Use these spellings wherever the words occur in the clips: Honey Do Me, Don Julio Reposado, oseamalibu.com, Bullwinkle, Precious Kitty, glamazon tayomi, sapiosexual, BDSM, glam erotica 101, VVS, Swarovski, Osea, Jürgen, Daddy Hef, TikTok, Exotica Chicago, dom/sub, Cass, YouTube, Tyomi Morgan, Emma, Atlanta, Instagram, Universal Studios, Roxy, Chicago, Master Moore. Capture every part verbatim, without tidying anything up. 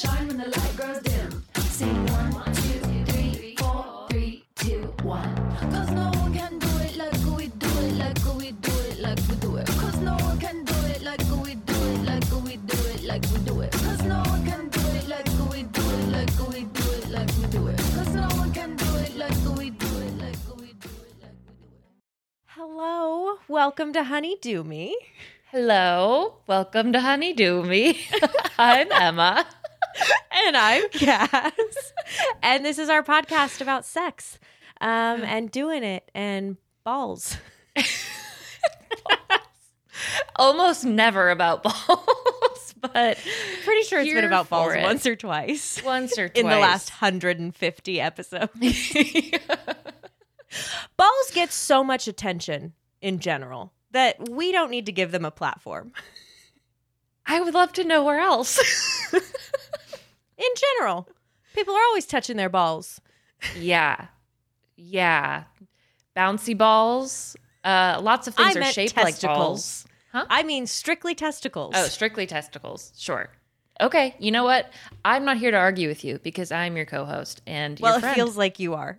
time shine when the light grows dim. Sing one, two, three, four, three, two, one. Cause no one can do it like we do it, like we do it, like we do it. Cause no one can do it like we do it, like we do it, like we do it. Cause no one can do it like we do it, like we do it, like we do it. Cause no one can do it like we do it, like we do it, like we do it. Hello, welcome to Honey Do Me. Hello, welcome to Honey Do Me. I'm Emma. And I'm Cass. And this is our podcast about sex um, and doing it and balls. Almost never about balls, but pretty sure it's been about balls it. once or twice. Once or twice. In the last one hundred fifty episodes. Yeah. Balls get so much attention in general that we don't need to give them a platform. I would love to know where else. In general, people are always touching their balls. Yeah. Yeah. Bouncy balls. Uh, lots of things I are shaped testicles. Like balls. Huh? I mean strictly testicles. Oh, strictly testicles. Sure. Okay. You know what? I'm not here to argue with you because I'm your co-host and well, your friend. Well, it feels like you are.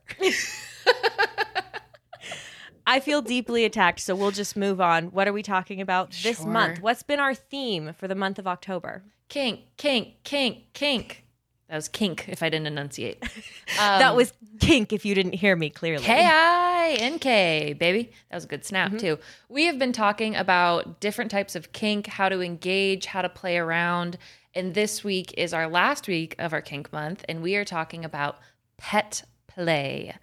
I feel deeply attacked, so we'll just move on. What are we talking about this sure. month? What's been our theme for the month of October? Kink, kink, kink, kink. That was kink if I didn't enunciate. Um, that was kink if you didn't hear me clearly. K I N K, baby. That was a good snap, mm-hmm. too. We have been talking about different types of kink, how to engage, how to play around. And this week is our last week of our kink month, and we are talking about pet play.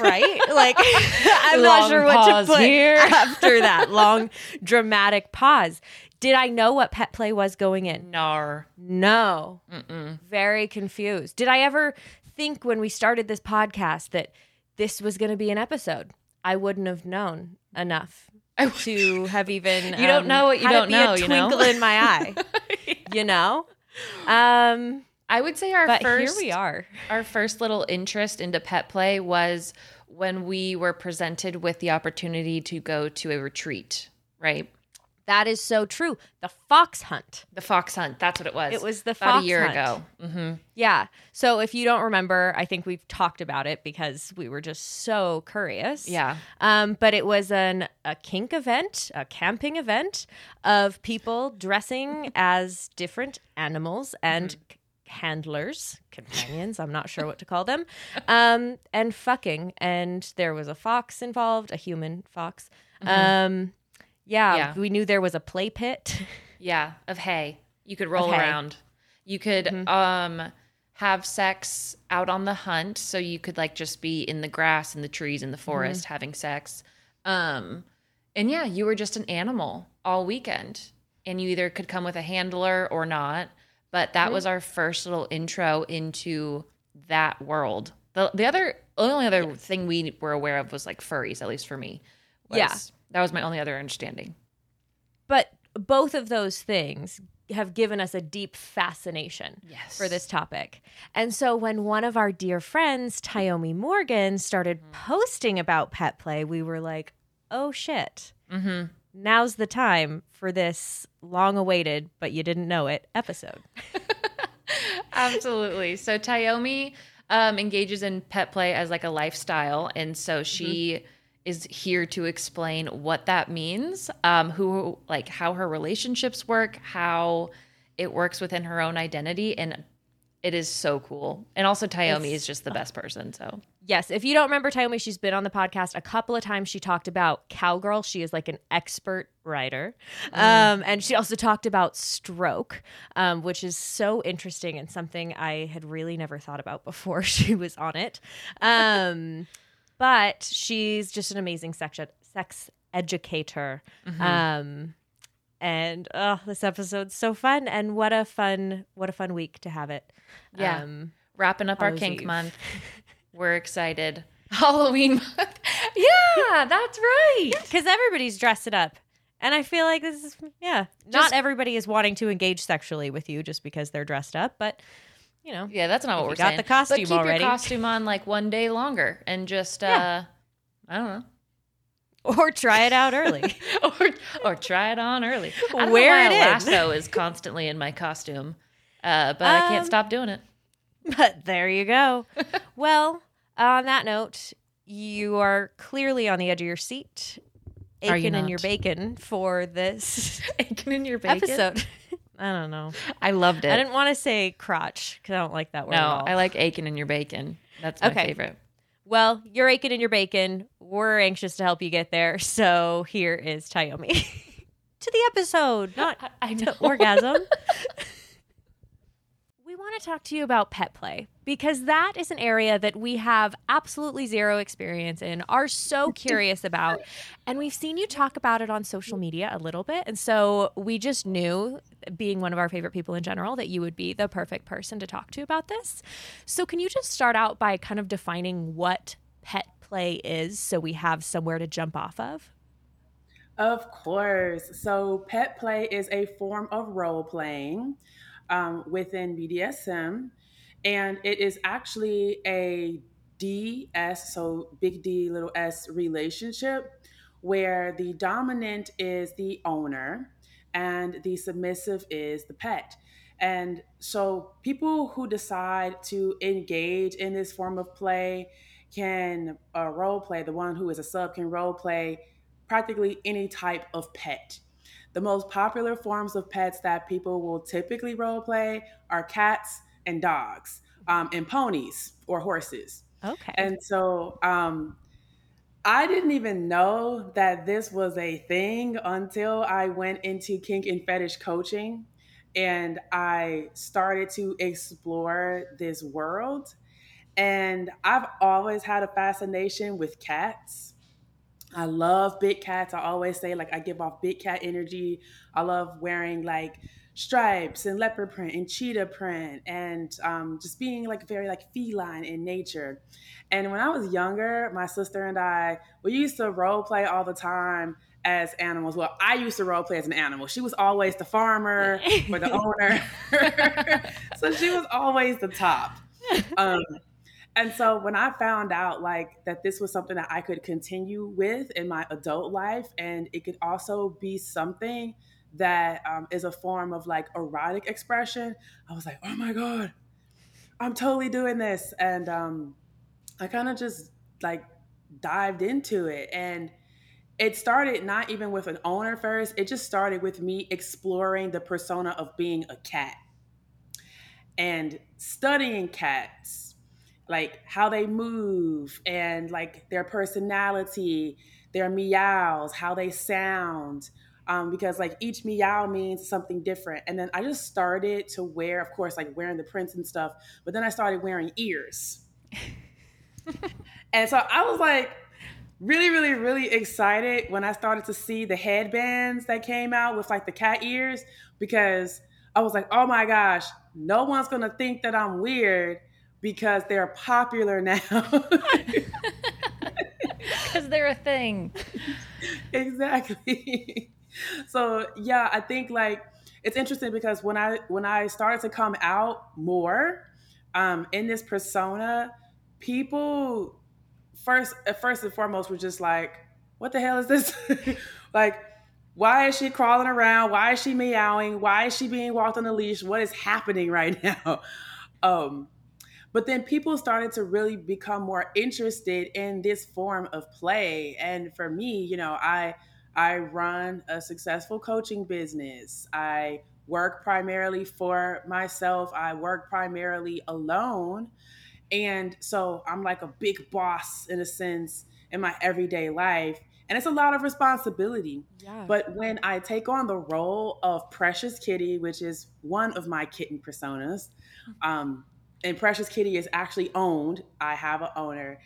Right? Like, I'm long not sure what to put here. After that long, dramatic pause. Did I know what pet play was going in? No. No. Mm-mm. Very confused. Did I ever think when we started this podcast that this was going to be an episode? I wouldn't have known enough to have even. You don't um, know what you don't know, you know? Had it be a twinkle in my eye, yeah. you know? Um... I would say our but first here we are. Our first little interest into pet play was when we were presented with the opportunity to go to a retreat, right? That is so true. The fox hunt. The fox hunt. That's what it was. It was the fox hunt. About a year hunt. ago. Mm-hmm. Yeah. So if you don't remember, I think we've talked about it because we were just so curious. Yeah. Um, but it was an a kink event, a camping event of people dressing as different animals and mm-hmm. handlers, companions, I'm not sure what to call them, um, and fucking. And there was a fox involved, a human fox. Mm-hmm. Um, yeah, yeah, we knew there was a play pit. Yeah, of hay. You could roll around. You could mm-hmm. um, have sex out on the hunt. So you could like just be in the grass, in the trees, in the forest mm-hmm. having sex. Um, and yeah, you were just an animal all weekend. And you either could come with a handler or not. But that was our first little intro into that world. The the other only other yes. thing we were aware of was like furries, at least for me. Was, yeah. That was my only other understanding. But both of those things have given us a deep fascination yes. for this topic. And so when one of our dear friends, Tyomi Morgan, started mm-hmm. posting about pet play, we were like, oh, shit. Mm-hmm. Now's the time for this long-awaited, but you didn't know it, episode. Absolutely. So Tyomi um, engages in pet play as like a lifestyle, and so she mm-hmm. is here to explain what that means, um, who like how her relationships work, how it works within her own identity, and it is so cool. And also Tyomi it's, is just the best person, so. Yes. If you don't remember Tyomi, she's been on the podcast a couple of times. She talked about cowgirl. She is like an expert writer. Mm. Um, and she also talked about stroke, um, which is so interesting and something I had really never thought about before she was on it. Um, but she's just an amazing sex, ed- sex educator. Mm-hmm. Um, and oh, this episode's so fun. And what a fun, what a fun week to have it. Yeah. Um, wrapping up our kink Eve. month. We're excited. Halloween month. Yeah, that's right. Because yeah, everybody's dressed up. And I feel like this is, yeah. Just, not everybody is wanting to engage sexually with you just because they're dressed up. But, you know. Yeah, that's not what we're got saying. Got the costume but keep already. Keep your costume on like one day longer and just, uh, yeah. I don't know. Or try it out early. or or try it on early. I Wear it in. Lasso is constantly in my costume, uh, but um, I can't stop doing it. But there you go. Well, on that note, you are clearly on the edge of your seat, aching you in your bacon for this aching in your bacon? episode. I don't know. I loved it. I didn't want to say crotch because I don't like that word. No, at all. I like aching in your bacon. That's my okay. favorite. Well, you're aching in your bacon. We're anxious to help you get there. So here is Tyomi to the episode, not I, I know. to orgasm. We want to talk to you about pet play because that is an area that we have absolutely zero experience in, are so curious about, and we've seen you talk about it on social media a little bit. And so we just knew, being one of our favorite people in general, that you would be the perfect person to talk to about this. So can you just start out by kind of defining what pet play is so we have somewhere to jump off of? Of course. So pet play is a form of role playing Um, within B D S M, and it is actually a D S, so big D, little s relationship where the dominant is the owner and the submissive is the pet. And so people who decide to engage in this form of play can uh, role play. The one who is a sub can role play practically any type of pet. The most popular forms of pets that people will typically role play are cats and dogs, um, and ponies or horses. Okay. And so um, I didn't even know that this was a thing until I went into kink and fetish coaching, and I started to explore this world. And I've always had a fascination with cats. I love big cats. I always say, like, I give off big cat energy. I love wearing like stripes and leopard print and cheetah print and um, just being like very like feline in nature. And when I was younger, my sister and I, we used to role play all the time as animals. Well, I used to role play as an animal. She was always the farmer or the owner. So she was always the top. Um, And so when I found out like that this was something that I could continue with in my adult life, and it could also be something that um, is a form of like erotic expression, I was like, oh my God, I'm totally doing this. And um, I kind of just like dived into it. And it started not even with an owner first. It just started with me exploring the persona of being a cat and studying cats, like how they move and like their personality, their meows, how they sound, um, because like each meow means something different. And then I just started to wear, of course, like wearing the prints and stuff, but then I started wearing ears. And so I was like really, really, really excited when I started to see the headbands that came out with like the cat ears, because I was like, oh my gosh, no one's gonna think that I'm weird because they're popular now. Because they're a thing. Exactly. So yeah, I think like it's interesting because when I when I started to come out more um, in this persona, people first first and foremost were just like, what the hell is this? Like, why is she crawling around? Why is she meowing? Why is she being walked on a leash? What is happening right now? Um But then people started to really become more interested in this form of play. And for me, you know, I I run a successful coaching business. I work primarily for myself. I work primarily alone. And so I'm like a big boss in a sense in my everyday life. And it's a lot of responsibility. Yeah. But when I take on the role of Precious Kitty, which is one of my kitten personas, um, and Precious Kitty is actually owned. I have an owner.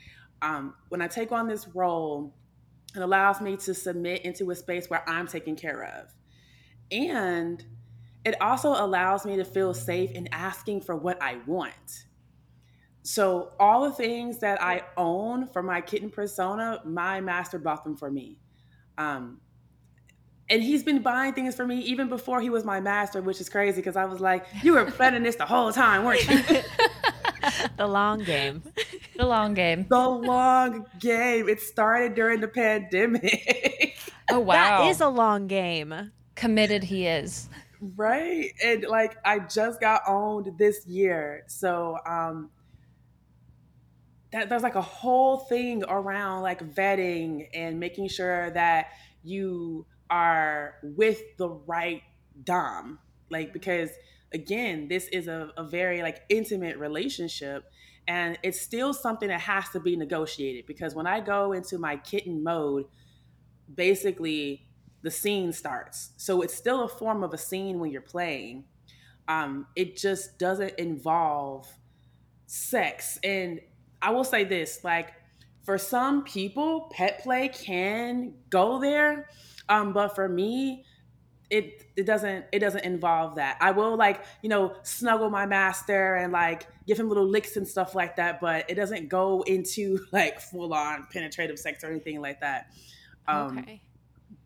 Um, when I take on this role, it allows me to submit into a space where I'm taken care of. And it also allows me to feel safe in asking for what I want. So all the things that I own for my kitten persona, my master bought them for me. Um, And he's been buying things for me even before he was my master, which is crazy because I was like, you were planning this the whole time, weren't you? The long game. The long game. The long game. It started during the pandemic. Oh, wow. That is a long game. Committed he is. Right. And like, I just got owned this year. So, um, that there's like a whole thing around like vetting and making sure that you are with the right dom. Like, because again, this is a, a very like intimate relationship, and it's still something that has to be negotiated, because when I go into my kitten mode, basically the scene starts. So it's still a form of a scene when you're playing. Um, it just doesn't involve sex. And I will say this, like, for some people, pet play can go there. Um, but for me, it it doesn't it doesn't involve that. I will like, you know, snuggle my master and like give him little licks and stuff like that, but it doesn't go into like full on penetrative sex or anything like that. Um, okay.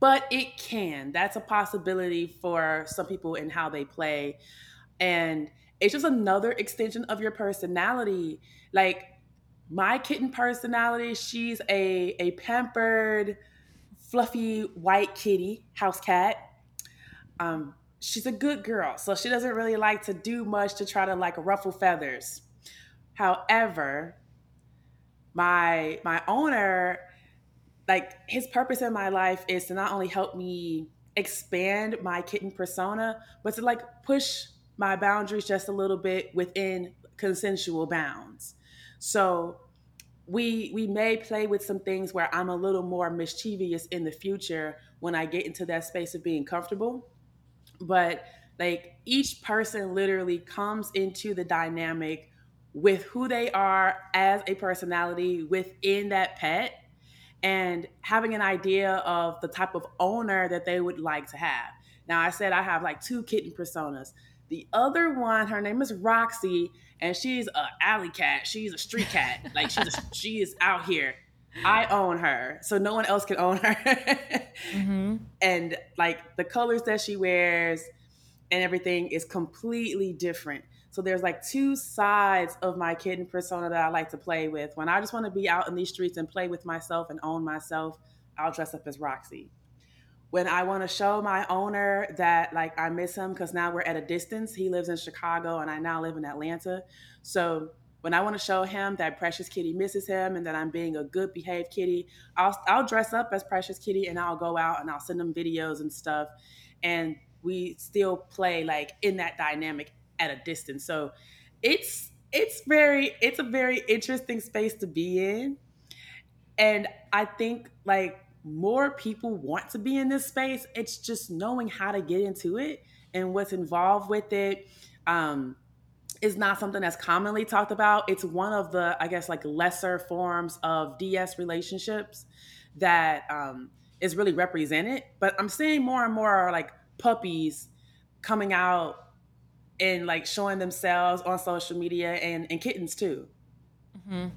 But it can. That's a possibility for some people in how they play. And it's just another extension of your personality. Like, my kitten personality, she's a, a pampered, fluffy, white kitty, house cat. Um, she's a good girl, so she doesn't really like to do much to try to like ruffle feathers. However, my my owner, like, his purpose in my life is to not only help me expand my kitten persona, but to like push my boundaries just a little bit within consensual bounds. So we we may play with some things where I'm a little more mischievous in the future when I get into that space of being comfortable. But like, each person literally comes into the dynamic with who they are as a personality within that pet, and having an idea of the type of owner that they would like to have. Now, I said I have like two kitten personas. The other one, her name is Roxy, and she's a alley cat. She's a street cat. Like, she's a, she is out here. I own her, so no one else can own her. Mm-hmm. And like, the colors that she wears and everything is completely different. So there's like two sides of my kitten persona that I like to play with. When I just want to be out in these streets and play with myself and own myself, I'll dress up as Roxy. When I want to show my owner that like I miss him, because now we're at a distance. He lives in Chicago and I now live in Atlanta. So when I want to show him that Precious Kitty misses him and that I'm being a good behaved kitty, I'll I'll dress up as Precious Kitty and I'll go out and I'll send him videos and stuff. And we still play like in that dynamic at a distance. So it's it's very it's a very interesting space to be in. And I think like more people want to be in this space. It's just knowing how to get into it and what's involved with it. Um, is not something that's commonly talked about. It's one of the, I guess, like lesser forms of D S relationships that um, is really represented. But I'm seeing more and more like puppies coming out and like showing themselves on social media, and, and kittens too. Mm-hmm.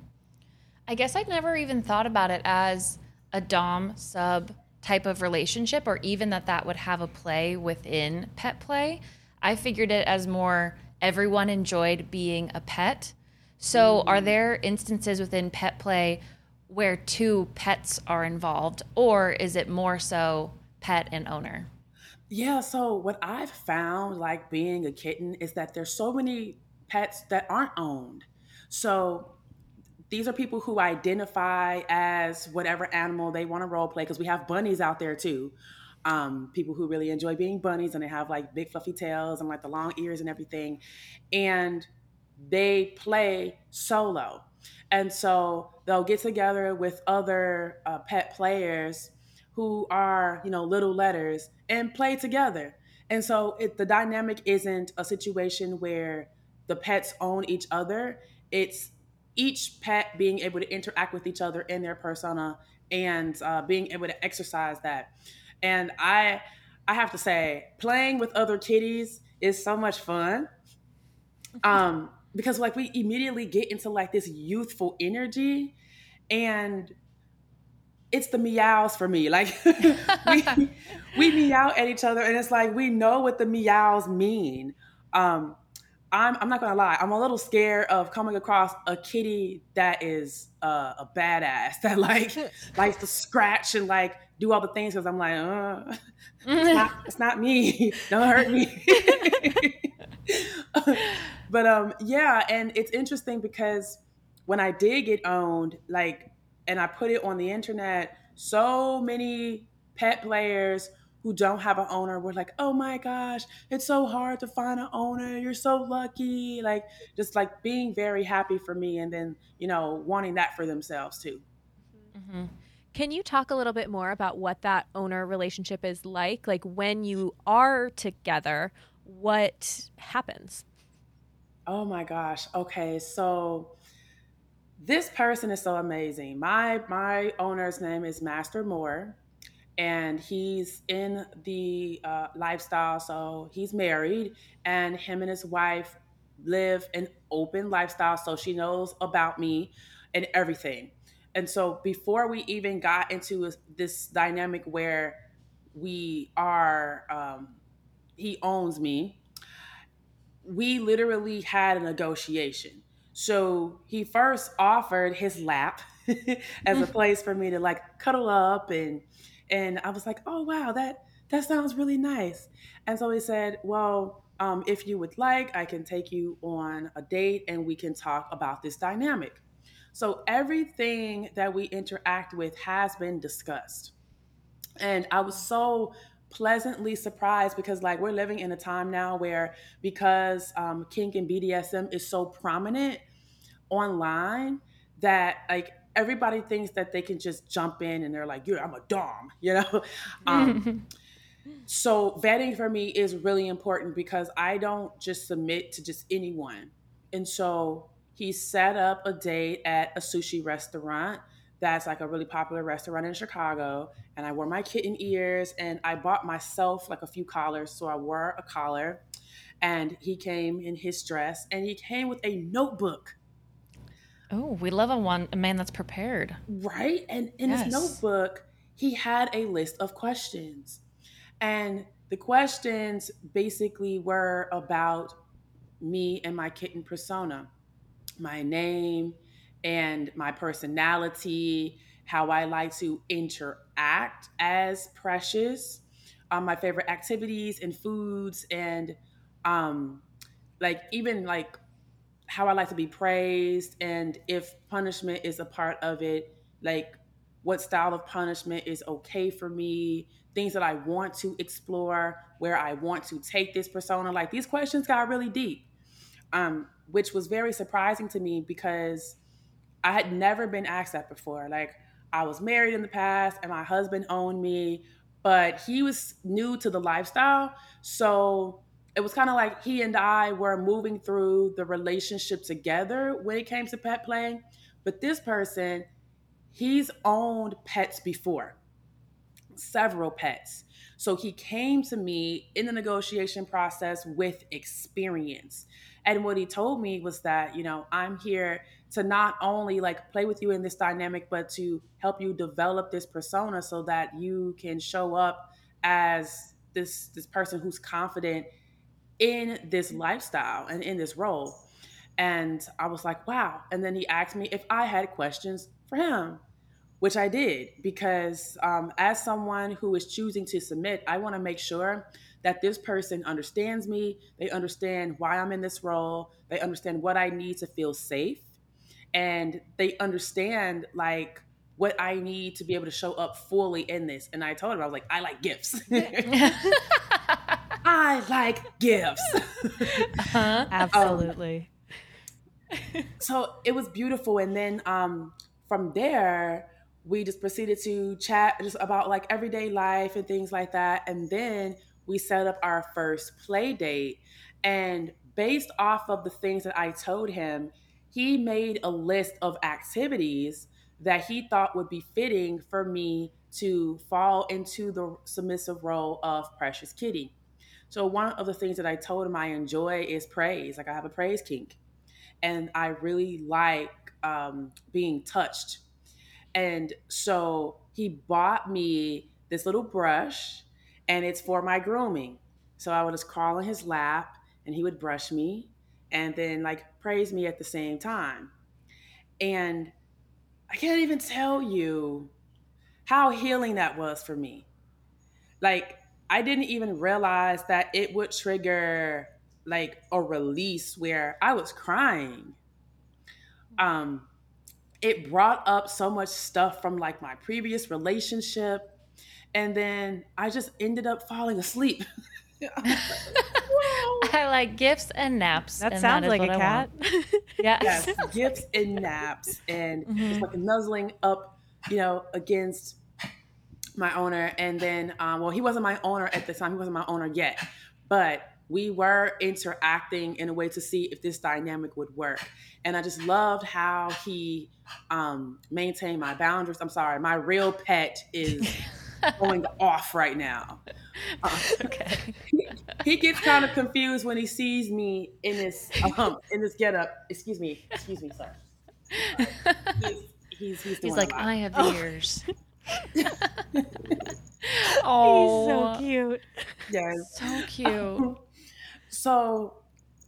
I guess I'd never even thought about it as a dom sub type of relationship, or even that that would have a play within pet play. I figured it as more everyone enjoyed being a pet. So mm-hmm. Are there instances within pet play where two pets are involved, or is it more so pet and owner? Yeah, so what I've found like being a kitten is that there's so many pets that aren't owned. So these are people who identify as whatever animal they want to role play, because we have bunnies out there too. Um, people who really enjoy being bunnies, and they have like big fluffy tails and like the long ears and everything. And they play solo. And so they'll get together with other uh, pet players who are, you know, little letters, and play together. And so it, the dynamic isn't a situation where the pets own each other. It's each pet being able to interact with each other in their persona and uh, being able to exercise that. And I I have to say, playing with other kitties is so much fun. Um, because like we immediately get into like this youthful energy, and it's the meows for me. Like we, we meow at each other, and it's like, we know what the meows mean. Um, I'm I'm not gonna lie, I'm a little scared of coming across a kitty that is uh, a badass that like likes to scratch and like do all the things, because I'm like, uh, it's, not, it's not me. Don't hurt me. But um, yeah, and it's interesting because when I did get owned, like, and I put it on the internet, so many pet players who don't have an owner were like, oh my gosh, it's so hard to find an owner. You're so lucky. Like, just like being very happy for me, and then, you know, wanting that for themselves too. Mm-hmm. Can you talk a little bit more about what that owner relationship is like? Like, when you are together, what happens? Oh my gosh. Okay. So this person is so amazing. My, my owner's name is Master Moore. And he's in the uh, lifestyle, so he's married, and him and his wife live an open lifestyle, so she knows about me and everything. And so before we even got into this dynamic where we are, um, he owns me, we literally had a negotiation. So he first offered his lap as a place for me to like cuddle up, and And I was like, oh, wow, that, that sounds really nice. And so he said, well, um, if you would like, I can take you on a date and we can talk about this dynamic. So everything that we interact with has been discussed. And I was so pleasantly surprised, because like we're living in a time now where, because um, kink and B D S M is so prominent online, that like everybody thinks that they can just jump in and they're like, yeah, I'm a dom, you know? Um, so vetting for me is really important, because I don't just submit to just anyone. And so he set up a date at a sushi restaurant that's like a really popular restaurant in Chicago. And I wore my kitten ears and I bought myself like a few collars. So I wore a collar, and he came in his dress, and he came with a notebook. Oh, we love a one a man that's prepared. Right? And in yes. his notebook, he had a list of questions. And the questions basically were about me and my kitten persona, my name and my personality, how I like to interact as Precious, um, my favorite activities and foods, and um, like even like how I like to be praised, and if punishment is a part of it, like what style of punishment is okay for me, things that I want to explore, where I want to take this persona. Like, these questions got really deep, um, which was very surprising to me, because I had never been asked that before. Like, I was married in the past and my husband owned me, but he was new to the lifestyle. So it was kind of like he and I were moving through the relationship together when it came to pet play. But this person, he's owned pets before, several pets. So he came to me in the negotiation process with experience. And what he told me was that, you know, I'm here to not only like play with you in this dynamic, but to help you develop this persona so that you can show up as this, this person who's confident in this lifestyle and in this role. And I was like, wow. And then he asked me if I had questions for him, which I did, because um, as someone who is choosing to submit, I want to make sure that this person understands me. They understand why I'm in this role. They understand what I need to feel safe. And they understand like what I need to be able to show up fully in this. And I told him, I was like, I like gifts. I like gifts. Uh-huh, absolutely. Um, so it was beautiful. And then um, from there, we just proceeded to chat just about like everyday life and things like that. And then we set up our first play date. And based off of the things that I told him, he made a list of activities that he thought would be fitting for me to fall into the submissive role of Precious Kitty. So one of the things that I told him I enjoy is praise. Like, I have a praise kink, and I really like um, being touched. And so he bought me this little brush, and it's for my grooming. So I would just crawl in his lap and he would brush me. and then like praise me at the same time. And I can't even tell you how healing that was for me. Like, I didn't even realize that it would trigger like a release where I was crying. Um, it brought up so much stuff from like my previous relationship. And then I just ended up falling asleep. I like gifts and naps. That and sounds that like a I cat. Yeah. Yes, gifts and naps, and mm-hmm. just like nuzzling up, you know, against my owner. And then, um, well, he wasn't my owner at the time. He wasn't my owner yet, but we were interacting in a way to see if this dynamic would work. And I just loved how he um, maintained my boundaries. I'm sorry, my real pet is going off right now. Uh, okay. He, he gets kind of confused when he sees me in this um, in this getup. Excuse me, excuse me, sir. Uh, he's he's, he's, he's like, I have oh. ears. Oh, he's so cute. Yes, so cute. Um, so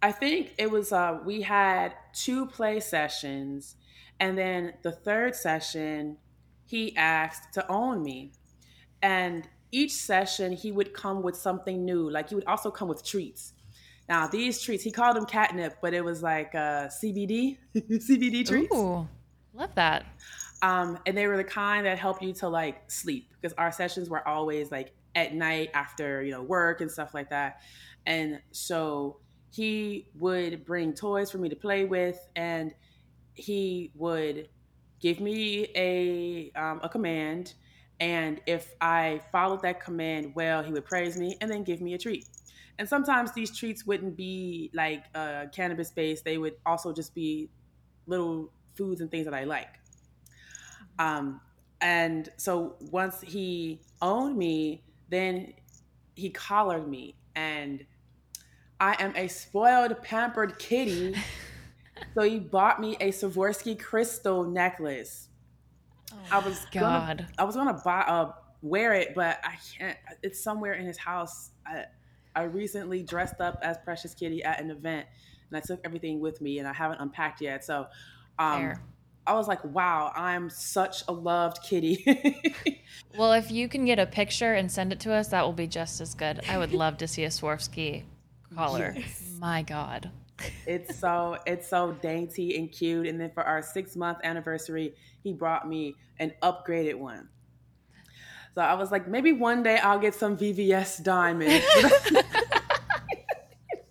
I think it was uh, we had two play sessions, and then the third session, he asked to own me. And each session, he would come with something new. Like, he would also come with treats. Now, these treats, he called them catnip, but it was like uh, C B D, C B D treats. Ooh, love that. Um, and they were the kind that help you to, like, sleep. Because our sessions were always, like, at night after, you know, work and stuff like that. And so he would bring toys for me to play with. And he would give me a um, a command. And if I followed that command well, he would praise me and then give me a treat. And sometimes these treats wouldn't be like uh, cannabis-based. They would also just be little foods and things that I like. Um, and so once he owned me, then he collared me. And I am a spoiled, pampered kitty. So he bought me a Swarovski crystal necklace. Oh I was God. Gonna, I was gonna buy, uh, wear it, but I can't. It's somewhere in his house. I, I recently dressed up as Precious Kitty at an event, and I took everything with me, and I haven't unpacked yet. So, um, I was like, "Wow, I'm such a loved kitty." Well, if you can get a picture and send it to us, that will be just as good. I would love to see a Swarovski collar. Yes. My God, it's so it's so dainty and cute. And then for our six month anniversary, he brought me an upgraded one. So I was like, maybe one day I'll get some V V S diamonds.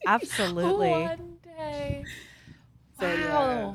Absolutely. One day. So, wow. Yeah.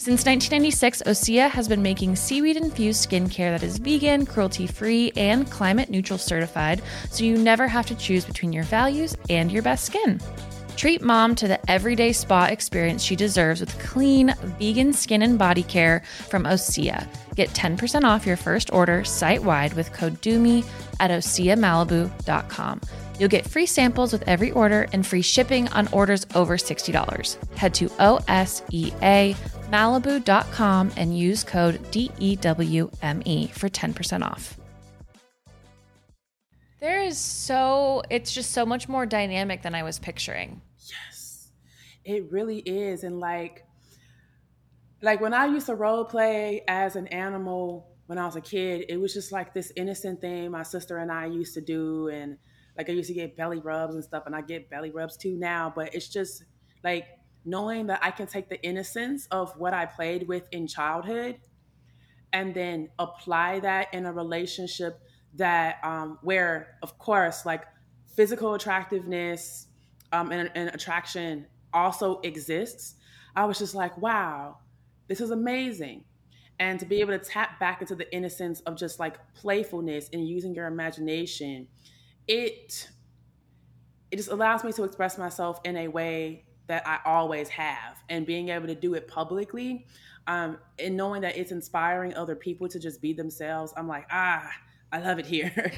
Since nineteen ninety-six, Osea has been making seaweed-infused skincare that is vegan, cruelty-free, and climate-neutral certified, so you never have to choose between your values and your best skin. Treat mom to the everyday spa experience she deserves with clean, vegan skin and body care from Osea. Get ten percent off your first order site-wide with code D O O M I at osea malibu dot com. You'll get free samples with every order and free shipping on orders over sixty dollars. Head to O S E A Malibu dot com and use code D E W M E for ten percent off. There is so, it's just so much more dynamic than I was picturing. Yes, it really is. And like, like when I used to role play as an animal when I was a kid, it was just like this innocent thing my sister and I used to do. And like I used to get belly rubs and stuff, and I get belly rubs too now, but it's just like knowing that I can take the innocence of what I played with in childhood and then apply that in a relationship that um, where, of course, like physical attractiveness, um, and, and attraction also exists, I was just like, wow, this is amazing. And to be able to tap back into the innocence of just like playfulness and using your imagination, it it just allows me to express myself in a way that I always have. And being able to do it publicly, um, and knowing that it's inspiring other people to just be themselves, I'm like, ah, I love it here.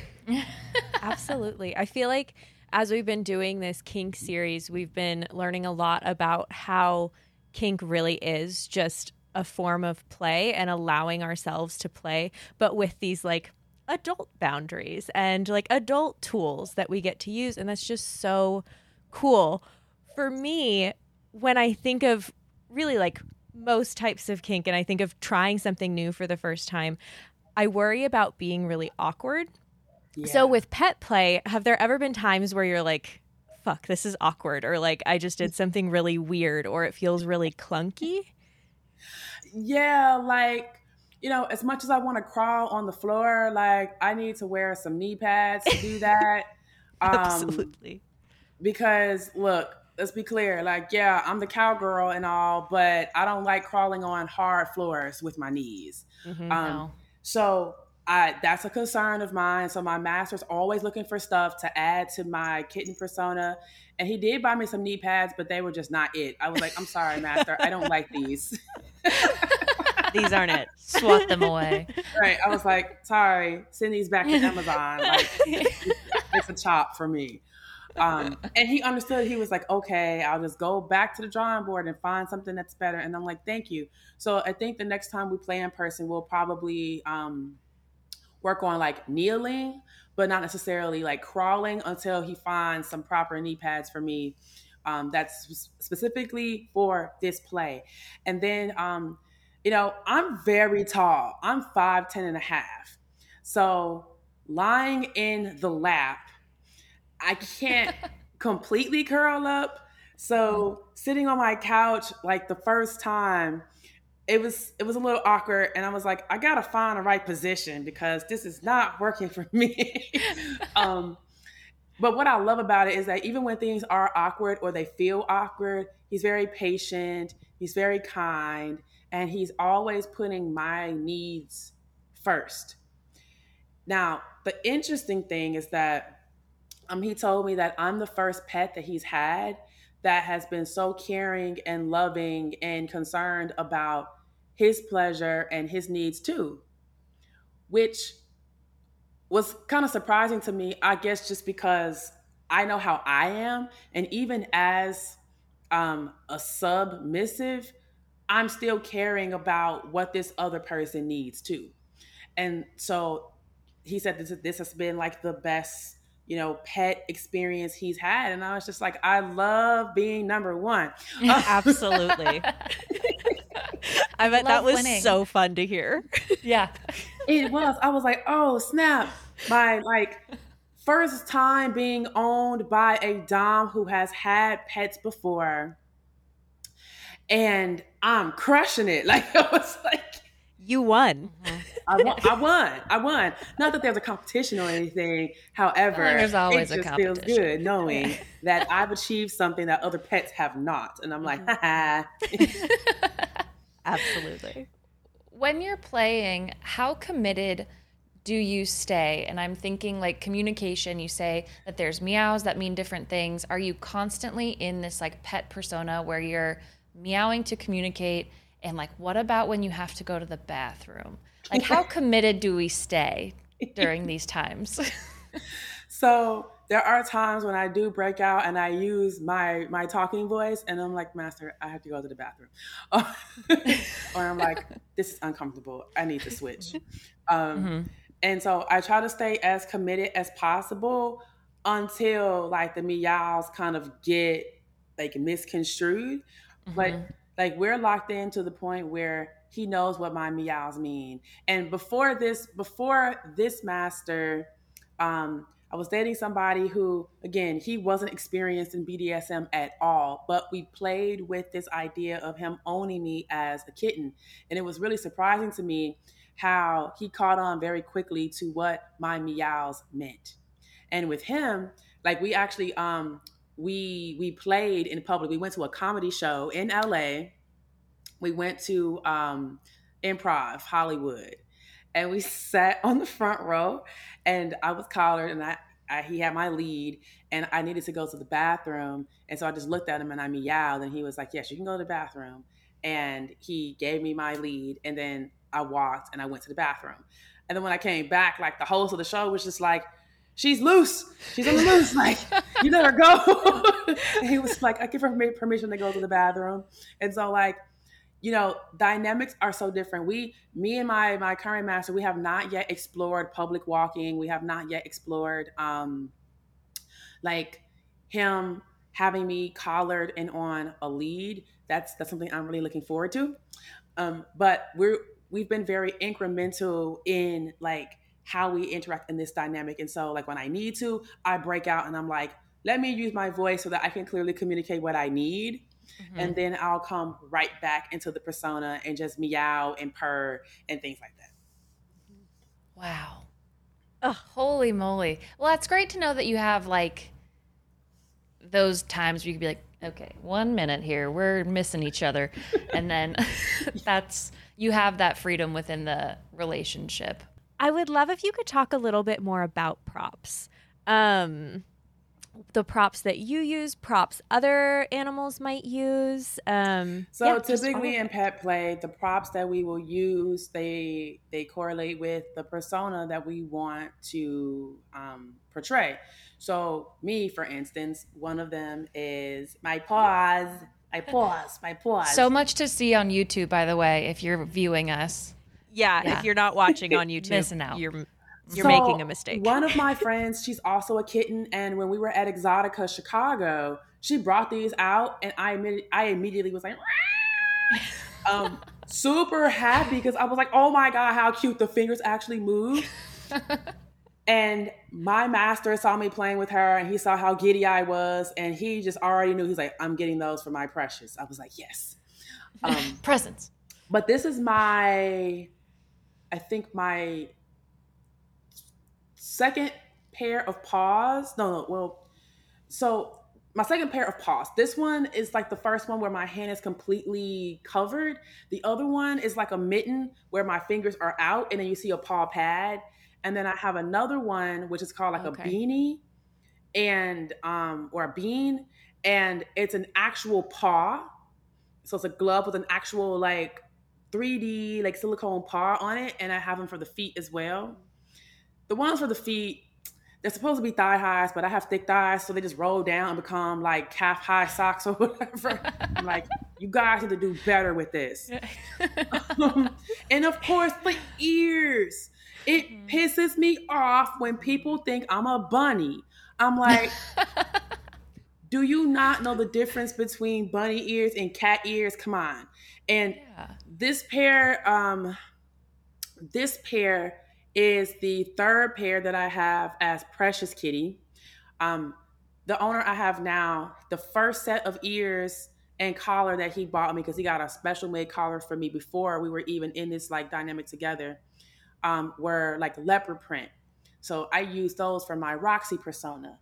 Absolutely. I feel like as we've been doing this kink series, we've been learning a lot about how kink really is just a form of play and allowing ourselves to play, but with these like adult boundaries and like adult tools that we get to use. And that's just so cool. For me, when I think of really like most types of kink and I think of trying something new for the first time, I worry about being really awkward. Yeah. So with pet play, have there ever been times where you're like, fuck, this is awkward, or like I just did something really weird, or it feels really clunky? Yeah, like, you know, as much as I want to crawl on the floor, like I need to wear some knee pads to do that. um, Absolutely. Because look, let's be clear, like, yeah, I'm the cowgirl and all, but I don't like crawling on hard floors with my knees. Mm-hmm, um, no. So I, that's a concern of mine. So my master's always looking for stuff to add to my kitten persona. And he did buy me some knee pads, but they were just not it. I was like, I'm sorry, master. I don't like these. These aren't it. Swat them away. Right. I was like, sorry, send these back to Amazon. Like, it's a chop for me. Um, and he understood. He was like, okay, I'll just go back to the drawing board and find something that's better. And I'm like, thank you. So I think the next time we play in person, we'll probably um, work on like kneeling, but not necessarily like crawling until he finds some proper knee pads for me. Um, that's specifically for this play. And then, um, you know, I'm very tall. I'm five ten and a half. So lying in the lap, I can't completely curl up. So sitting on my couch, like the first time, it was it was a little awkward. And I was like, I got to find the right position because this is not working for me. um, but what I love about it is that even when things are awkward or they feel awkward, he's very patient, he's very kind, and he's always putting my needs first. Now, the interesting thing is that Um, he told me that I'm the first pet that he's had that has been so caring and loving and concerned about his pleasure and his needs too, which was kind of surprising to me, I guess, just because I know how I am. And even as um, a submissive, I'm still caring about what this other person needs too. And so he said this, this has been like the best, you know, pet experience he's had. And I was just like, I love being number one. Absolutely. I bet love that was winning. So fun to hear. Yeah, it was. I was like, oh snap. My like first time being owned by a dom who has had pets before, and I'm crushing it. Like I was like, you won. Mm-hmm. I won. I won. I won. Not that there's a competition or anything. However, there's always it just a competition. Feels good knowing that I've achieved something that other pets have not. And I'm like, ha ha. Absolutely. When you're playing, how committed do you stay? And I'm thinking like communication, you say that there's meows that mean different things. Are you constantly in this like pet persona where you're meowing to communicate? And like, what about when you have to go to the bathroom? Like, how committed do we stay during these times? So there are times when I do break out and I use my my talking voice and I'm like, master, I have to go to the bathroom. Or I'm like, this is uncomfortable. I need to switch. Um, mm-hmm. And so I try to stay as committed as possible until like the meows kind of get like misconstrued. Mm-hmm. But like we're locked in to the point where he knows what my meows mean. And before this, before this master, um, I was dating somebody who, again, he wasn't experienced in B D S M at all, but we played with this idea of him owning me as a kitten. And it was really surprising to me how he caught on very quickly to what my meows meant. And with him, like we actually, um, we we played in public. We went to a comedy show in L A. We went to um, Improv Hollywood, and we sat on the front row. And I was collared, and I, I he had my lead, and I needed to go to the bathroom. And so I just looked at him and I meowed, and he was like, "Yes, you can go to the bathroom." And he gave me my lead, and then I walked and I went to the bathroom. And then when I came back, like the host of the show was just like, "She's loose. She's on the loose. Like, you let her go." And he was like, "I give her permission to go to the bathroom." And so, like, you know, dynamics are so different. We, me and my my current master, we have not yet explored public walking. We have not yet explored, um, like, him having me collared and on a lead. That's that's something I'm really looking forward to. Um, but we're we've been very incremental in, like, how we interact in this dynamic. And so, like, when I need to, I break out and I'm like, let me use my voice so that I can clearly communicate what I need. Mm-hmm. And then I'll come right back into the persona and just meow and purr and things like that. Wow. Oh, holy moly. Well, it's great to know that you have, like, those times where you can be like, okay, one minute here, we're missing each other. And then that's, you have that freedom within the relationship. I would love if you could talk a little bit more about props. Um, the props that you use, props other animals might use. Um, so yeah, typically in pet play, the props that we will use, they they correlate with the persona that we want to um, portray. So me, for instance, one of them is my paws, my paws, my paws. So much to see on YouTube, by the way, if you're viewing us. Yeah, yeah, if you're not watching on YouTube, missing out. you're you're so making a mistake. One of my friends, she's also a kitten, and when we were at Exotica Chicago, she brought these out, and I admitted, I immediately was like, um, super happy because I was like, oh my god, how cute! The fingers actually move. And my master saw me playing with her, and he saw how giddy I was, and he just already knew. He's like, I'm getting those for my Precious. I was like, yes, um, presents. But this is my. I think my second pair of paws. No, no, well, so my second pair of paws. This one is like the first one where my hand is completely covered. The other one is like a mitten where my fingers are out and then you see a paw pad. And then I have another one, which is called like okay. a beanie and, um, or a bean. And it's an actual paw. So it's a glove with an actual like, three D like silicone paw on it, and I have them for the feet as well. The ones for the feet, they're supposed to be thigh highs, but I have thick thighs, so they just roll down and become like calf high socks or whatever. I'm like, you guys need to do better with this. um, and of course, the ears. It mm-hmm. pisses me off when people think I'm a bunny. I'm like, do you not know the difference between bunny ears and cat ears? Come on. And yeah. this pair, um, this pair is the third pair that I have as Precious Kitty. Um, the owner I have now, the first set of ears and collar that he bought me, because he got a special made collar for me before we were even in this like dynamic together, um, were like leopard print. So I used those for my Roxy persona.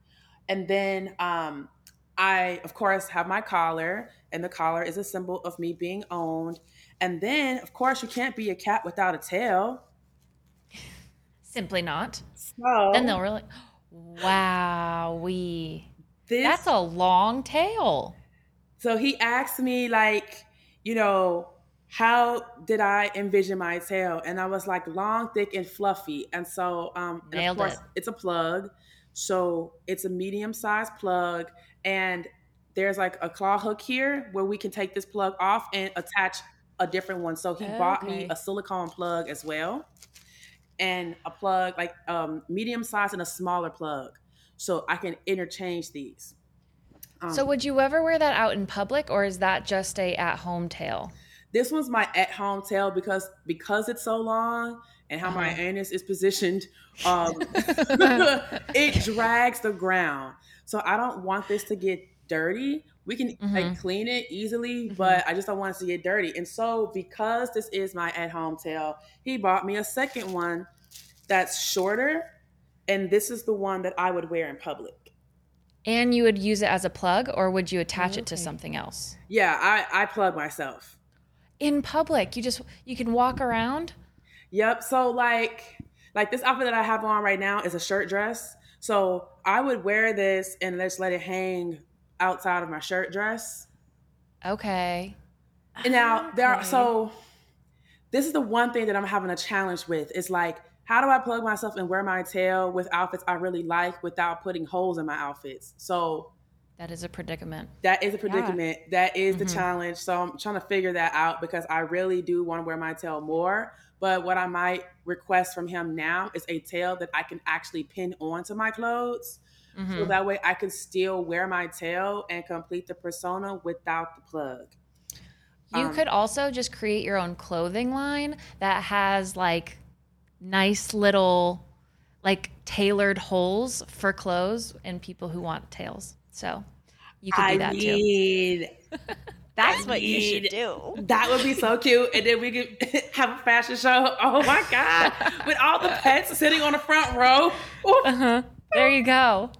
And then, um, I, of course, have my collar, and the collar is a symbol of me being owned. And then, of course, you can't be a cat without a tail. Simply not. So then they'll really, wowee. This, that's a long tail. So he asked me, like, you know, how did I envision my tail? And I was like, long, thick, and fluffy. And so, um, and of course, it. it's a plug. So it's a medium-sized plug. And there's like a claw hook here where we can take this plug off and attach a different one. So he okay. bought me a silicone plug as well, and a plug like um, medium size and a smaller plug, so I can interchange these. Um, so would you ever wear that out in public, or is that just a at-home tail? This one's my at-home tail because because it's so long and how uh-huh. my anus is positioned, um, it drags the ground. So I don't want this to get dirty. We can mm-hmm. like clean it easily, mm-hmm. but I just don't want it to get dirty. And so because this is my at-home tail, he bought me a second one that's shorter. And this is the one that I would wear in public. And you would use it as a plug, or would you attach okay. it to something else? Yeah, I, I plug myself. In public, you just, you can walk around? Yep. So like, like this outfit that I have on right now is a shirt dress. So I would wear this and just let it hang outside of my shirt dress. Okay. And now there are, so this is the one thing that I'm having a challenge with. It's like, how do I plug myself and wear my tail with outfits I really like without putting holes in my outfits? So that is a predicament. That is a predicament. Yeah. That is mm-hmm. the challenge. So I'm trying to figure that out because I really do want to wear my tail more. But what I might request from him now is a tail that I can actually pin onto my clothes. Mm-hmm. So that way I can still wear my tail and complete the persona without the plug. You um, could also just create your own clothing line that has like nice little like tailored holes for clothes and people who want tails. So you could do I that need- too. That's what you should do. That would be so cute. And then we could have a fashion show. Oh my God. With all the pets sitting on the front row. Uh-huh. There you go.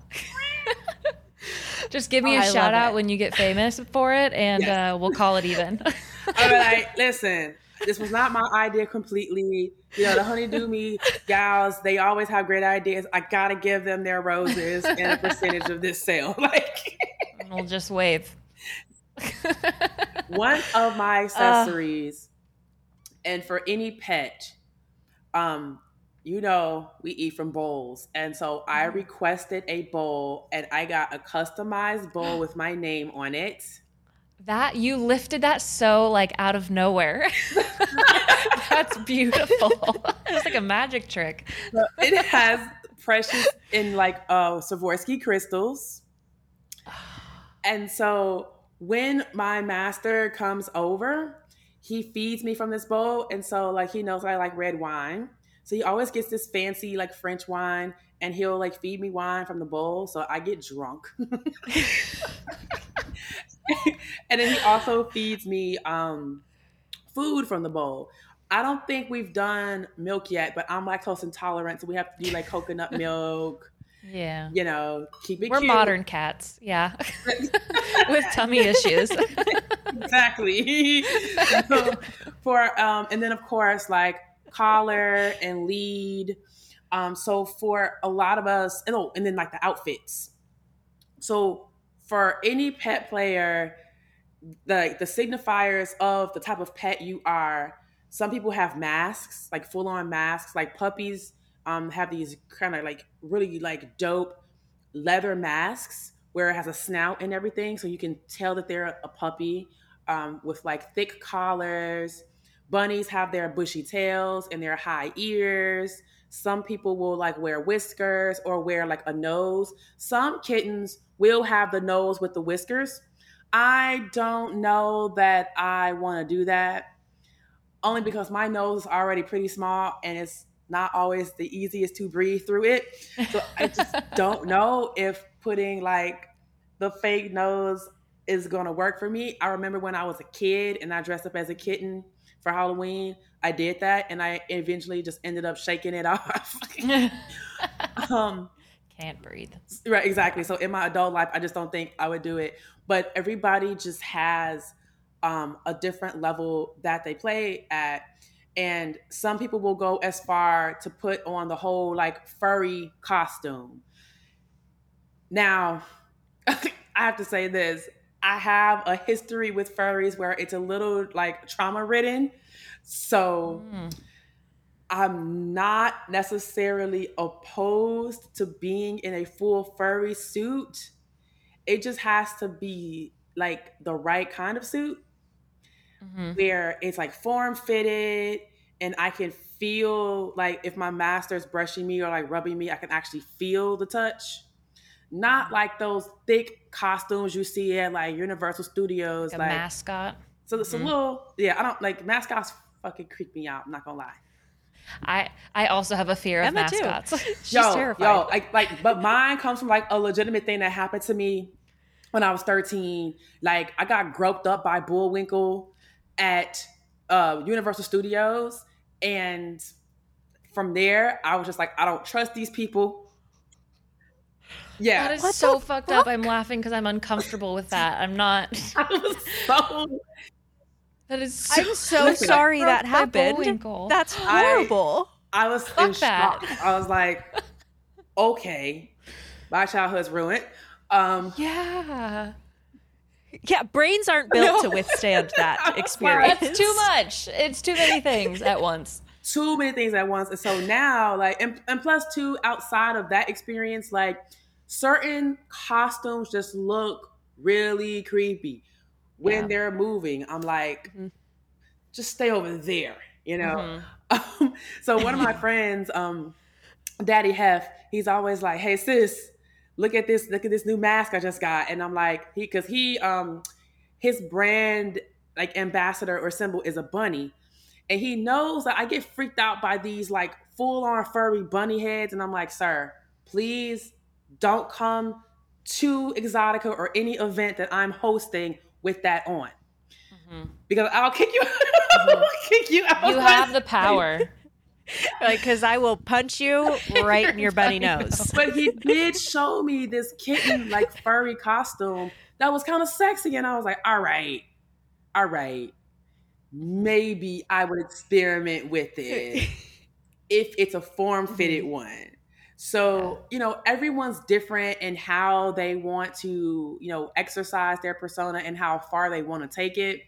Just give me oh, a I shout out it. when you get famous for it, and yes. uh, we'll call it even. All right. Listen, this was not my idea completely. You know, the Honey Do Me gals, they always have great ideas. I got to give them their roses and a percentage of this sale. Like, we'll just wave. One of my accessories, uh, and for any pet, um, you know, we eat from bowls. And so I requested a bowl, and I got a customized bowl with my name on it. That you lifted that so like out of nowhere. That's beautiful. It's like a magic trick. It has precious in like uh, Swarovski crystals. And so when my master comes over, he feeds me from this bowl. And so like, he knows I like red wine. So he always gets this fancy like French wine, and he'll like feed me wine from the bowl. So I get drunk. And then he also feeds me um, food from the bowl. I don't think we've done milk yet, but I'm lactose intolerant. So we have to do like coconut milk. Yeah. You know, keep it We're cute. We're modern cats. Yeah. With tummy issues. Exactly. So for, um, and then of course, like collar and lead. Um, so for a lot of us, and, oh, and then like the outfits. So for any pet player, the, the signifiers of the type of pet you are, some people have masks, like full on masks, like puppies. Um, have these kind of like really like dope leather masks where it has a snout and everything. So you can tell that they're a, a puppy um, with like thick collars. Bunnies have their bushy tails and their high ears. Some people will like wear whiskers or wear like a nose. Some kittens will have the nose with the whiskers. I don't know that I want to do that, only because my nose is already pretty small and it's not always the easiest to breathe through it. So I just don't know if putting like the fake nose is gonna work for me. I remember when I was a kid and I dressed up as a kitten for Halloween, I did that and I eventually just ended up shaking it off. um, Can't breathe. Right, exactly. So in my adult life, I just don't think I would do it. But everybody just has um, a different level that they play at. And some people will go as far to put on the whole like furry costume. Now, I have to say this. I have a history with furries where it's a little like trauma ridden. So mm. I'm not necessarily opposed to being in a full furry suit. It just has to be like the right kind of suit. Mm-hmm. Where it's like form fitted and I can feel like if my master's brushing me or like rubbing me, I can actually feel the touch. Not like those thick costumes you see at like Universal Studios. Like, like mascot. So it's mm-hmm. a little, yeah, I don't like mascots fucking creep me out. I'm not gonna lie. I, I also have a fear Emma of mascots. Too. She's yo, terrified. Yo, like, like, but mine comes from like a legitimate thing that happened to me when I was thirteen. Like I got groped up by Bullwinkle at uh, Universal Studios. And from there, I was just like, I don't trust these people. Yeah. That is what so fucked fuck? up. I'm laughing because I'm uncomfortable with that. I'm not. That was so. That is so. I'm so listen, sorry that happened. Bullwinkle. That's horrible. I, I was fuck in shock. That. I was like, okay, my childhood's ruined. Um, yeah. Yeah, brains aren't built no. to withstand that experience. That's too much. It's too many things at once. Too many things at once. And so now, like, and, and plus two, outside of that experience, like, certain costumes just look really creepy when yeah. they're moving. I'm like, mm-hmm. just stay over there, you know? Mm-hmm. Um, so one of my friends, um, Daddy Hef, he's always like, hey, sis, look at this, look at this new mask I just got. And I'm like, he, cause he, um, his brand like ambassador or symbol is a bunny. And he knows that I get freaked out by these like full on furry bunny heads. And I'm like, sir, please don't come to Exotica or any event that I'm hosting with that on. Mm-hmm. Because I'll kick you, mm-hmm. I'll kick you out. You have the power. Like, because I will punch you right in your bunny nose. But he did show me this kitten, like, furry costume that was kind of sexy. And I was like, all right, all right. Maybe I would experiment with it if it's a form-fitted mm-hmm. one. So, you know, everyone's different in how they want to, you know, exercise their persona and how far they want to take it.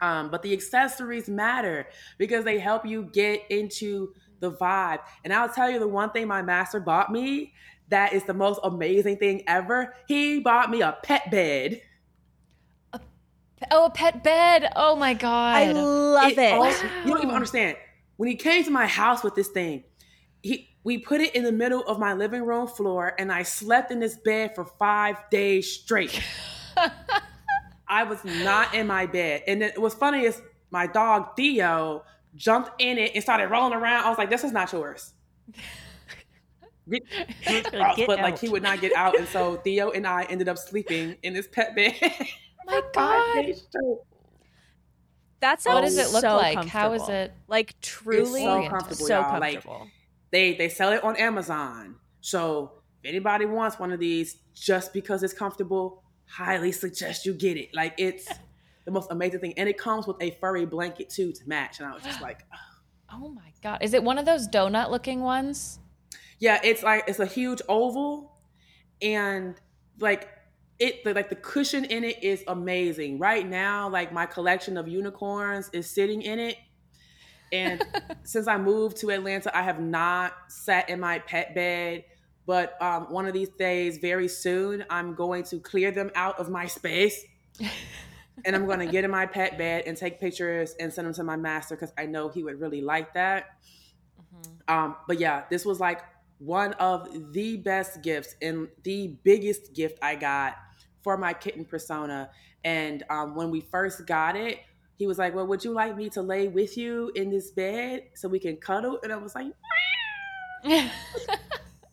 Um, but the accessories matter because they help you get into the vibe. And I'll tell you the one thing my master bought me that is the most amazing thing ever. He bought me a pet bed. A, oh, a pet bed. Oh, my God. I love it. it. Also, wow. You don't even understand. When he came to my house with this thing, he we put it in the middle of my living room floor, and I slept in this bed for five days straight. I was not in my bed. And then what's funny is my dog, Theo, jumped in it and started rolling around. I was like, this is not yours. Get, get out. Get but out. Like, he would not get out. And so Theo and I ended up sleeping in his pet bed. My God. That sounds What does it look so like? How is it? Like, truly it's so comfortable. So comfortable. Like, they, they sell it on Amazon. So if anybody wants one of these just because it's comfortable, highly suggest you get it. Like, it's the most amazing thing. And it comes with a furry blanket too to match. And I was just like, oh, oh my God. Is it one of those donut looking ones? Yeah, it's like, it's a huge oval, and like it, the, like the cushion in it is amazing. Right now, like my collection of unicorns is sitting in it. And since I moved to Atlanta, I have not sat in my pet bed. But um, one of these days, very soon, I'm going to clear them out of my space, and I'm going to get in my pet bed and take pictures and send them to my master because I know he would really like that. Mm-hmm. Um, but yeah, this was like one of the best gifts and the biggest gift I got for my kitten persona. And um, when we first got it, he was like, well, would you like me to lay with you in this bed so we can cuddle? And I was like,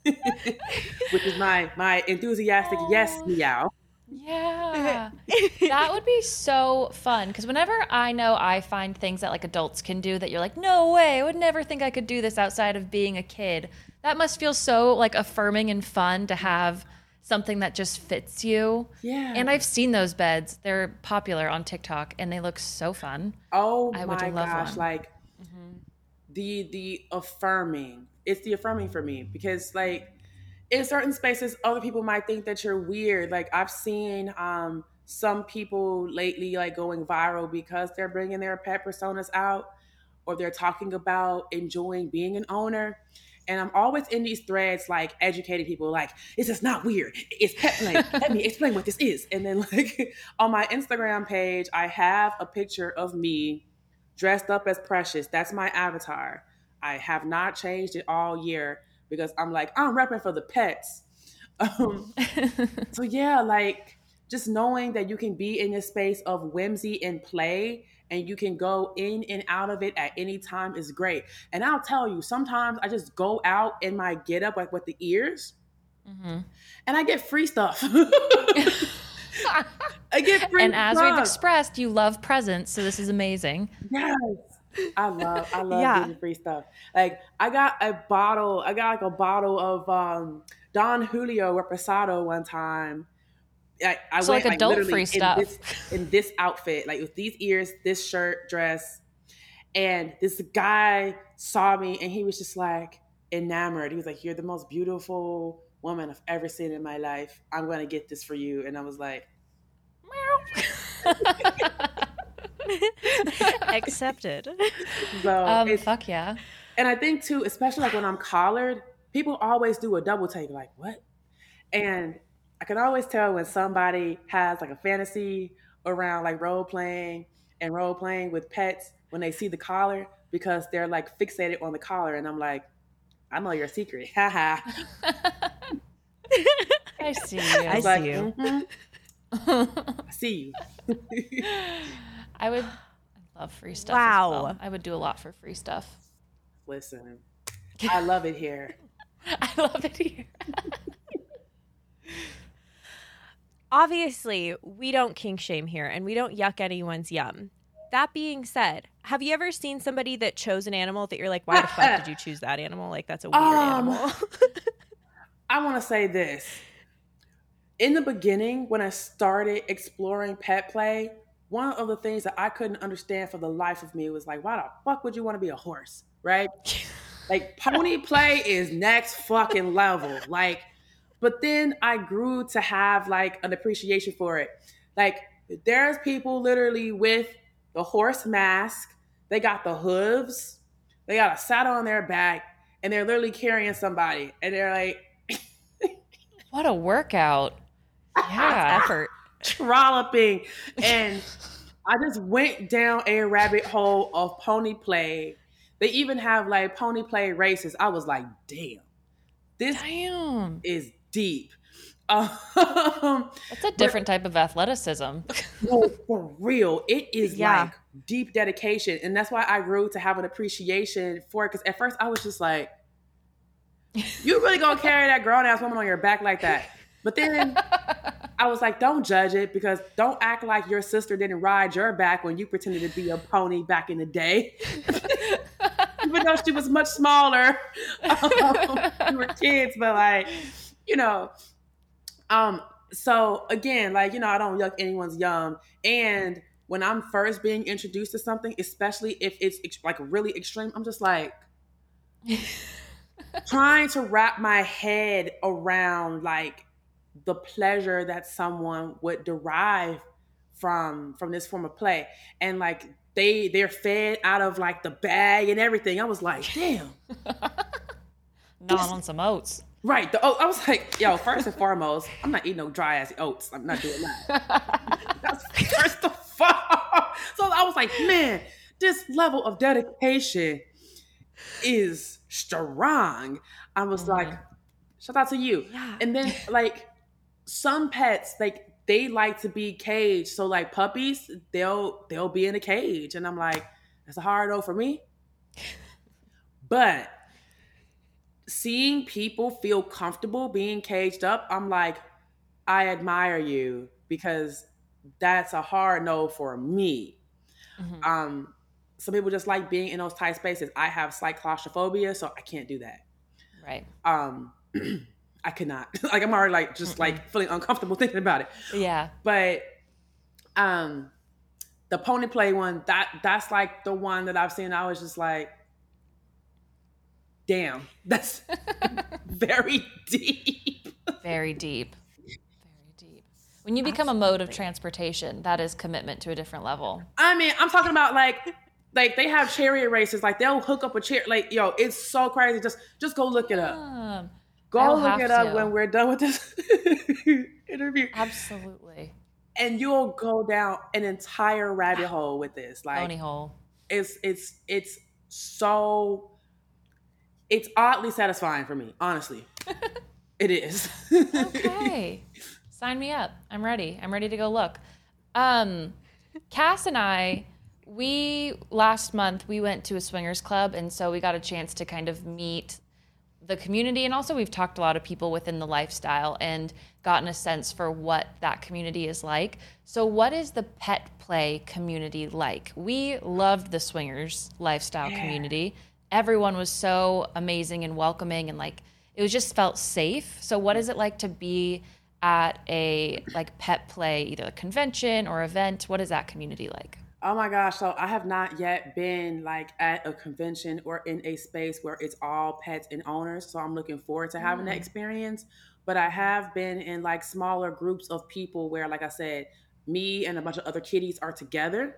which is my my enthusiastic oh, yes meow. Yeah. That would be so fun, because whenever I know I find things that like adults can do that you're like, no way, I would never think I could do this outside of being a kid. That must feel so like affirming and fun to have something that just fits you. Yeah. And I've seen those beds. They're popular on TikTok and they look so fun. Oh I would my love gosh, one. Like mm-hmm. the the affirming. It's the affirming for me because, like, in certain spaces, other people might think that you're weird. Like, I've seen um, some people lately, like, going viral because they're bringing their pet personas out or they're talking about enjoying being an owner. And I'm always in these threads, like, educating people, like, this is not weird. It's pet play. Let me explain what this is. And then, like, on my Instagram page, I have a picture of me dressed up as Precious. That's my avatar. I have not changed it all year because I'm like, I'm repping for the pets. Um, so yeah, like just knowing that you can be in this space of whimsy and play and you can go in and out of it at any time is great. And I'll tell you, sometimes I just go out in my getup, like with the ears mm-hmm. and I get free stuff. I get free and stuff. And as we've expressed, you love presents. So this is amazing. Yes. I love, I love yeah. getting free stuff. Like I got a bottle, I got like a bottle of um, Don Julio Reposado one time. I, I so went like adult like, free in stuff this, in this outfit, like with these ears, this shirt, dress, and this guy saw me and he was just like enamored. He was like, "You're the most beautiful woman I've ever seen in my life. I'm gonna get this for you." And I was like, "Meow." Accepted. So um, fuck yeah. And I think too, especially like when I'm collared, people always do a double take, like what? And I can always tell when somebody has like a fantasy around like role playing and role playing with pets when they see the collar, because they're like fixated on the collar. And I'm like, I know your secret. Ha ha. I see you. I, I like, see you. Mm-hmm. I see you. I would I love free stuff. Wow. As well. I would do a lot for free stuff. Listen, I love it here. I love it here. Obviously, we don't kink shame here and we don't yuck anyone's yum. That being said, have you ever seen somebody that chose an animal that you're like, why the fuck did you choose that animal? Like, that's a weird um, animal. I want to say this. In the beginning, when I started exploring pet play, one of the things that I couldn't understand for the life of me was like, why the fuck would you want to be a horse, right? Like, pony play is next fucking level. Like, but then I grew to have like an appreciation for it. Like, there's people literally with the horse mask, they got the hooves, they got a saddle on their back, and they're literally carrying somebody. And they're like, what a workout. Yeah, effort. Trolloping. And I just went down a rabbit hole of pony play. They even have like pony play races. I was like, damn, this damn. is deep. Um, That's a different but, type of athleticism. No, for real. It is yeah. like deep dedication. And that's why I grew to have an appreciation for it. Because at first I was just like, you really going to carry that grown-ass woman on your back like that? But then I was like, don't judge it, because don't act like your sister didn't ride your back when you pretended to be a pony back in the day. Even though she was much smaller. Um, we were kids, but like, you know... Um, so again, like, you know, I don't yuck anyone's yum. And when I'm first being introduced to something, especially if it's ex- like really extreme, I'm just like trying to wrap my head around like the pleasure that someone would derive from, from this form of play. And like they, they're fed out of like the bag and everything. I was like, damn. Not on some oats. Right. The oat, I was like, yo, first and foremost, I'm not eating no dry ass oats. I'm not doing that. That's first of all. So I was like, man, this level of dedication is strong. I was oh, like, man. Shout out to you. Yeah. And then like some pets, like they like to be caged. So like puppies, they'll they'll be in a cage. And I'm like, that's a hard O for me. But seeing people feel comfortable being caged up, I'm like, I admire you, because that's a hard no for me. Mm-hmm. Um, some people just like being in those tight spaces. I have slight claustrophobia, so I can't do that. Right. Um, I could not. Like, I'm already like just mm-hmm. like feeling uncomfortable thinking about it. Yeah. But um, the pony play one, that that's like the one that I've seen. I was just like, damn, that's very deep. Very deep. Very deep. When you become Absolutely. a mode of transportation, that is commitment to a different level. I mean, I'm talking about like, like they have chariot races. Like they'll hook up a chariot. Like, yo, it's so crazy. Just, just go look it up. Um, go look it up to. when we're done with this interview. Absolutely. And you'll go down an entire rabbit hole with this. Like, pony hole. It's, it's, it's so. It's oddly satisfying for me, honestly. It is. Okay. Sign me up. I'm ready. I'm ready to go look. Um, Cass and I, we, last month, we went to a swingers club, and so we got a chance to kind of meet the community, and also we've talked to a lot of people within the lifestyle and gotten a sense for what that community is like. So what is the pet play community like? We loved the swingers lifestyle yeah. community. Everyone was so amazing and welcoming, and like it was just felt safe. So what is it like to be at a like pet play, either a convention or event? What is that community like? Oh my gosh. So I have not yet been like at a convention or in a space where it's all pets and owners. So I'm looking forward to having mm. that experience. But I have been in like smaller groups of people where, like I said, me and a bunch of other kitties are together.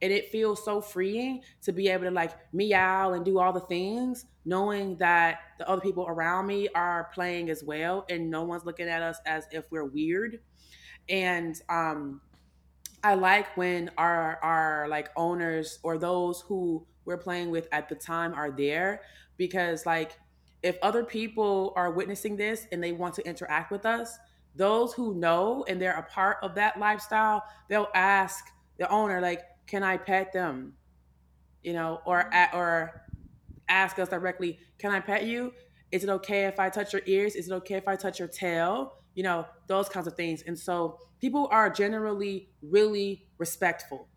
And it feels so freeing to be able to like meow and do all the things, knowing that the other people around me are playing as well. And no one's looking at us as if we're weird. And um, I like when our, our like owners or those who we're playing with at the time are there, because like if other people are witnessing this and they want to interact with us, those who know and they're a part of that lifestyle, they'll ask the owner, like, can I pet them? You know, or or ask us directly, can I pet you? Is it okay if I touch your ears? Is it okay if I touch your tail? You know, those kinds of things. And so people are generally really respectful.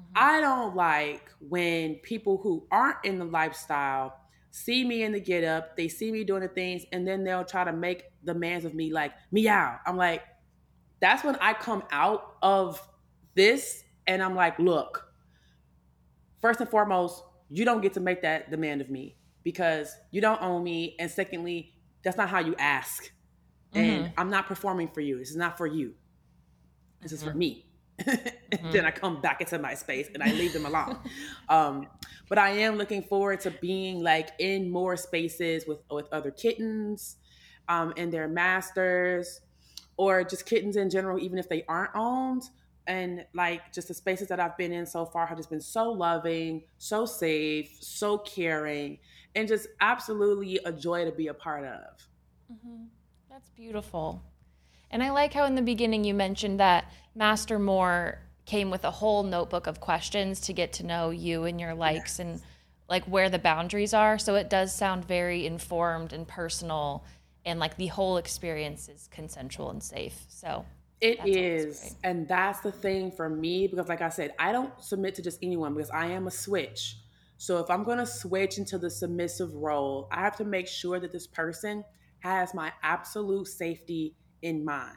Mm-hmm. I don't like when people who aren't in the lifestyle see me in the get up, they see me doing the things, and then they'll try to make demands of me like, meow. I'm like, that's when I come out of this and I'm like, look, first and foremost, you don't get to make that demand of me because you don't own me. And secondly, that's not how you ask. Mm-hmm. And I'm not performing for you. This is not for you. This mm-hmm. is for me. Mm-hmm. Then I come back into my space and I leave them alone. um, but I am looking forward to being like in more spaces with, with other kittens um, and their masters, or just kittens in general, even if they aren't owned. And like just the spaces that I've been in so far have just been so loving, so safe, so caring, and just absolutely a joy to be a part of. Mm-hmm. That's beautiful. And I like how in the beginning you mentioned that Master Moore came with a whole notebook of questions to get to know you and your likes yes. and like where the boundaries are. So it does sound very informed and personal, and like the whole experience is consensual and safe. So It that's is. And that's the thing for me, because like I said, I don't submit to just anyone because I am a switch. So if I'm going to switch into the submissive role, I have to make sure that this person has my absolute safety in mind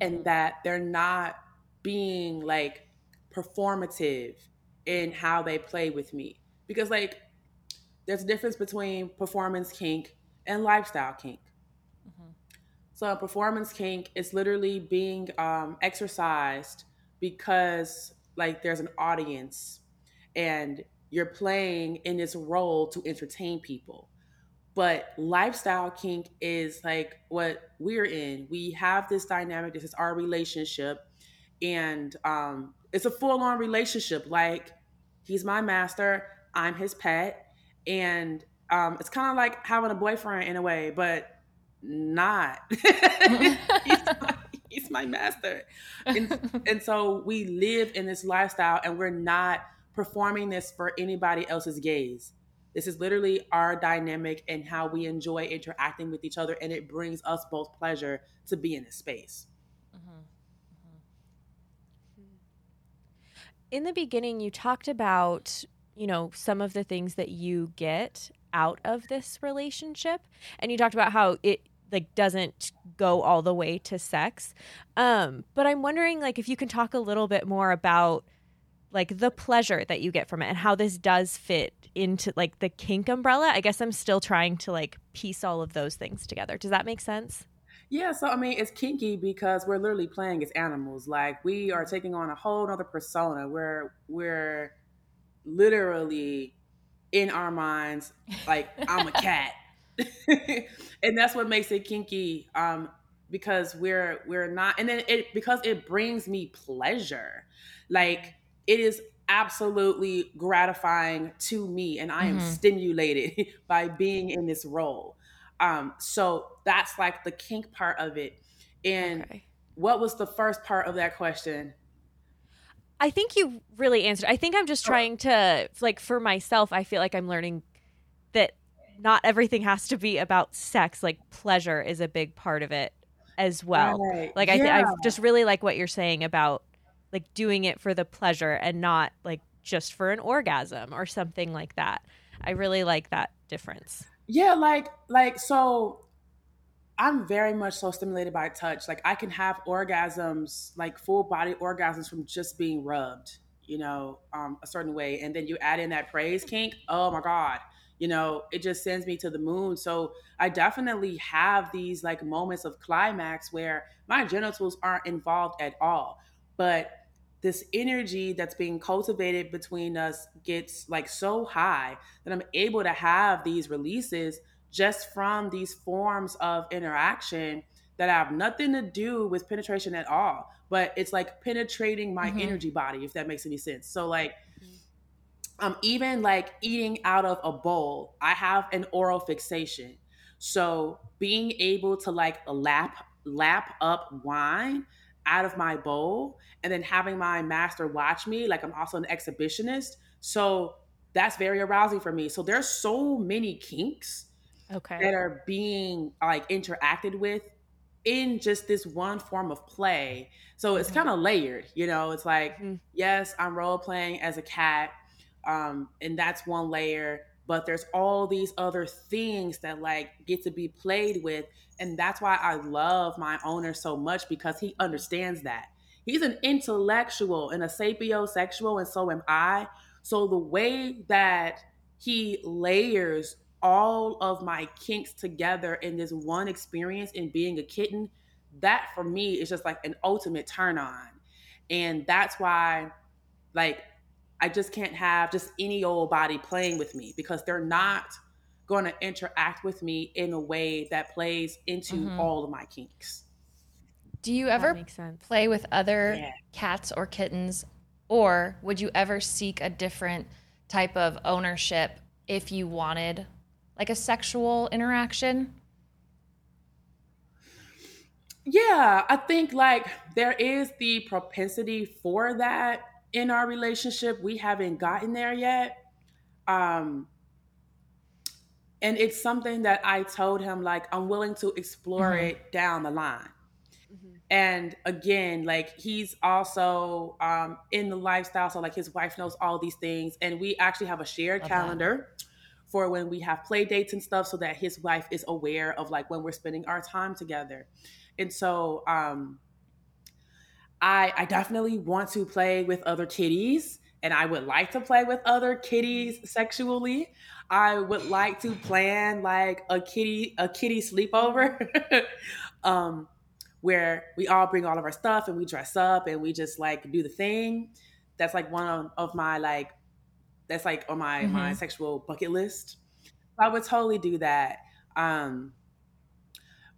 and mm-hmm. that they're not being like performative in how they play with me. Because like there's a difference between performance kink and lifestyle kink. So performance kink is literally being um, exercised because like there's an audience and you're playing in this role to entertain people. But lifestyle kink is like what we're in. We have this dynamic. This is our relationship. And um, it's a full on relationship. Like he's my master. I'm his pet. And um, it's kind of like having a boyfriend in a way, but not he's, my, he's my master, and, and so we live in this lifestyle, and we're not performing this for anybody else's gaze. This is literally our dynamic and how we enjoy interacting with each other, and it brings us both pleasure to be in this space. Mm-hmm. Mm-hmm. In the beginning, you talked about, you know, some of the things that you get out of this relationship, and you talked about how it like doesn't go all the way to sex, um but I'm wondering like if you can talk a little bit more about like the pleasure that you get from it and how this does fit into like the kink umbrella. I guess I'm still trying to like piece all of those things together. Does that make sense? Yeah, so I mean it's kinky because we're literally playing as animals. Like we are taking on a whole other persona where we're literally in our minds, like, I'm a cat. And that's what makes it kinky, um, because we're we're not, and then it, because it brings me pleasure. Like, it is absolutely gratifying to me, and I am mm-hmm. stimulated by being in this role. Um, so that's like the kink part of it. And okay. What was the first part of that question? I think you really answered. I think I'm just trying to, like, for myself, I feel like I'm learning that not everything has to be about sex. Like, pleasure is a big part of it as well. Right. Like, I, yeah. th- I just really like what you're saying about, like, doing it for the pleasure and not, like, just for an orgasm or something like that. I really like that difference. Yeah, like, like, so I'm very much so stimulated by touch. Like, I can have orgasms, like full body orgasms from just being rubbed, you know, um, a certain way. And then you add in that praise kink. Oh my God. You know, it just sends me to the moon. So I definitely have these like moments of climax where my genitals aren't involved at all. But this energy that's being cultivated between us gets like so high that I'm able to have these releases just from these forms of interaction that have nothing to do with penetration at all. But it's like penetrating my mm-hmm. energy body, if that makes any sense. So like, Um, even like eating out of a bowl, I have an oral fixation. So being able to like lap lap up wine out of my bowl and then having my master watch me, like I'm also an exhibitionist. So that's very arousing for me. So there's so many kinks okay. that are being like interacted with in just this one form of play. So it's kind of layered, you know, it's like, mm-hmm. yes, I'm role playing as a cat. Um, and that's one layer, but there's all these other things that like get to be played with. And that's why I love my owner so much, because he understands that. He's an intellectual and a sapiosexual, and so am I. So the way that he layers all of my kinks together in this one experience in being a kitten, that for me is just like an ultimate turn on. And that's why like I just can't have just any old body playing with me, because they're not going to interact with me in a way that plays into mm-hmm. all of my kinks. Do you ever play with other yeah. cats or kittens, or would you ever seek a different type of ownership if you wanted like a sexual interaction? Yeah, I think like there is the propensity for that. In our relationship, we haven't gotten there yet. Um, and it's something that I told him, like, I'm willing to explore mm-hmm. it down the line. Mm-hmm. And again, like, he's also um, in the lifestyle. So, like, his wife knows all these things. And we actually have a shared Love calendar that. For when we have play dates and stuff, so that his wife is aware of, like, when we're spending our time together. And so... Um, I, I definitely want to play with other kitties, and I would like to play with other kitties sexually. I would like to plan like a kitty, a kitty sleepover um, where we all bring all of our stuff and we dress up and we just like do the thing. That's like one of, of my, like, that's like on my, mm-hmm. my sexual bucket list. I would totally do that. Um,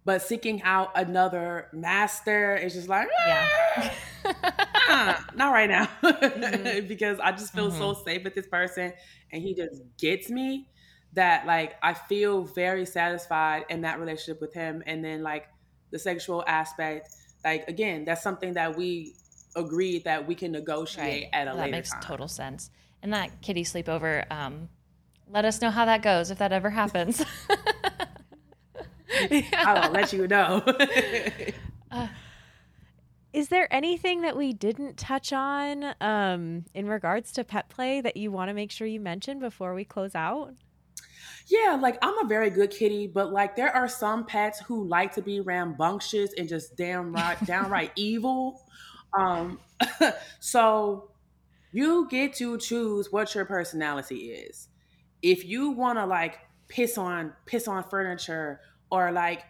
But seeking out another master is just like, ah, yeah. not right now. Mm-hmm. Because I just feel mm-hmm. so safe with this person, and he just gets me, that like I feel very satisfied in that relationship with him. And then like the sexual aspect, like again, that's something that we agreed that we can negotiate yeah, at a that later That makes time. Total sense. And that kitty sleepover, um, let us know how that goes if that ever happens. I will let you know. uh, is there anything that we didn't touch on um, in regards to pet play that you want to make sure you mention before we close out? Yeah, like I'm a very good kitty, but like there are some pets who like to be rambunctious and just damn right, downright evil. Um, so you get to choose what your personality is. If you want to like piss on piss on furniture, or like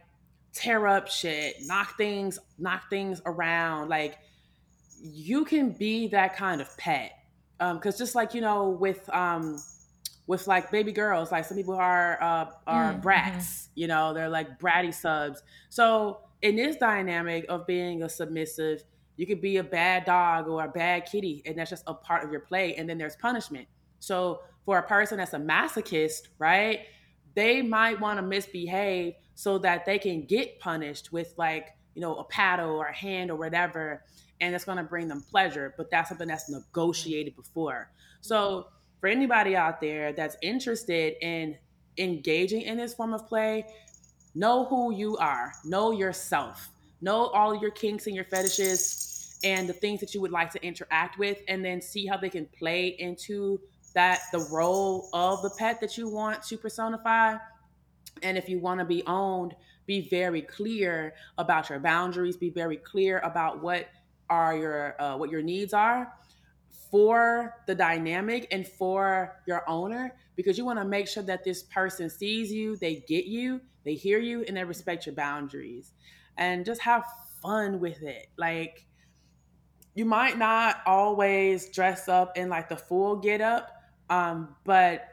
tear up shit, knock things, knock things around. Like you can be that kind of pet. Um, Cause just like, you know, with, um, with like baby girls, like some people are, uh, are mm-hmm. brats, you know, they're like bratty subs. So in this dynamic of being a submissive, you could be a bad dog or a bad kitty, and that's just a part of your play. And then there's punishment. So for a person that's a masochist, right, they might want to misbehave so that they can get punished with like, you know, a paddle or a hand or whatever, and it's going to bring them pleasure, but that's something that's negotiated before. So for anybody out there that's interested in engaging in this form of play, know who you are, know yourself, know all your kinks and your fetishes and the things that you would like to interact with, and then see how they can play into that, the role of the pet that you want to personify, And if you want to be owned, be very clear about your boundaries. Be very clear about what are your uh, what your needs are for the dynamic and for your owner, because you want to make sure that this person sees you, they get you, they hear you, and they respect your boundaries. And just have fun with it. Like, you might not always dress up in like the full getup, um, but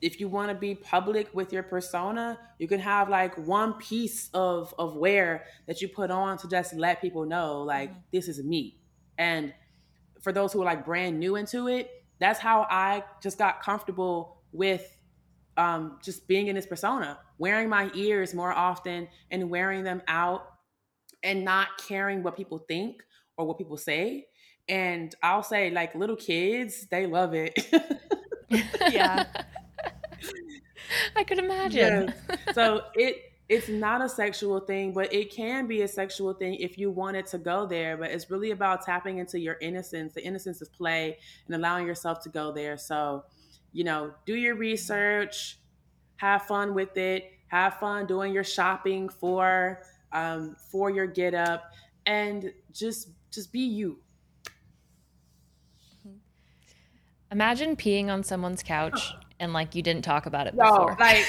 if you want to be public with your persona, you can have like one piece of, of wear that you put on to just let people know, like, mm-hmm. this is me. And for those who are like brand new into it, that's how I just got comfortable with um, just being in this persona, wearing my ears more often and wearing them out and not caring what people think or what people say. And I'll say, like, little kids, they love it. Yeah. I could imagine. Yes. So it it's not a sexual thing, but it can be a sexual thing if you wanted to go there. But it's really about tapping into your innocence, the innocence of play, and allowing yourself to go there. So, you know, do your research, have fun with it, have fun doing your shopping for um, for your get up, and just just be you. Imagine peeing on someone's couch. And like, you didn't talk about it before. No, like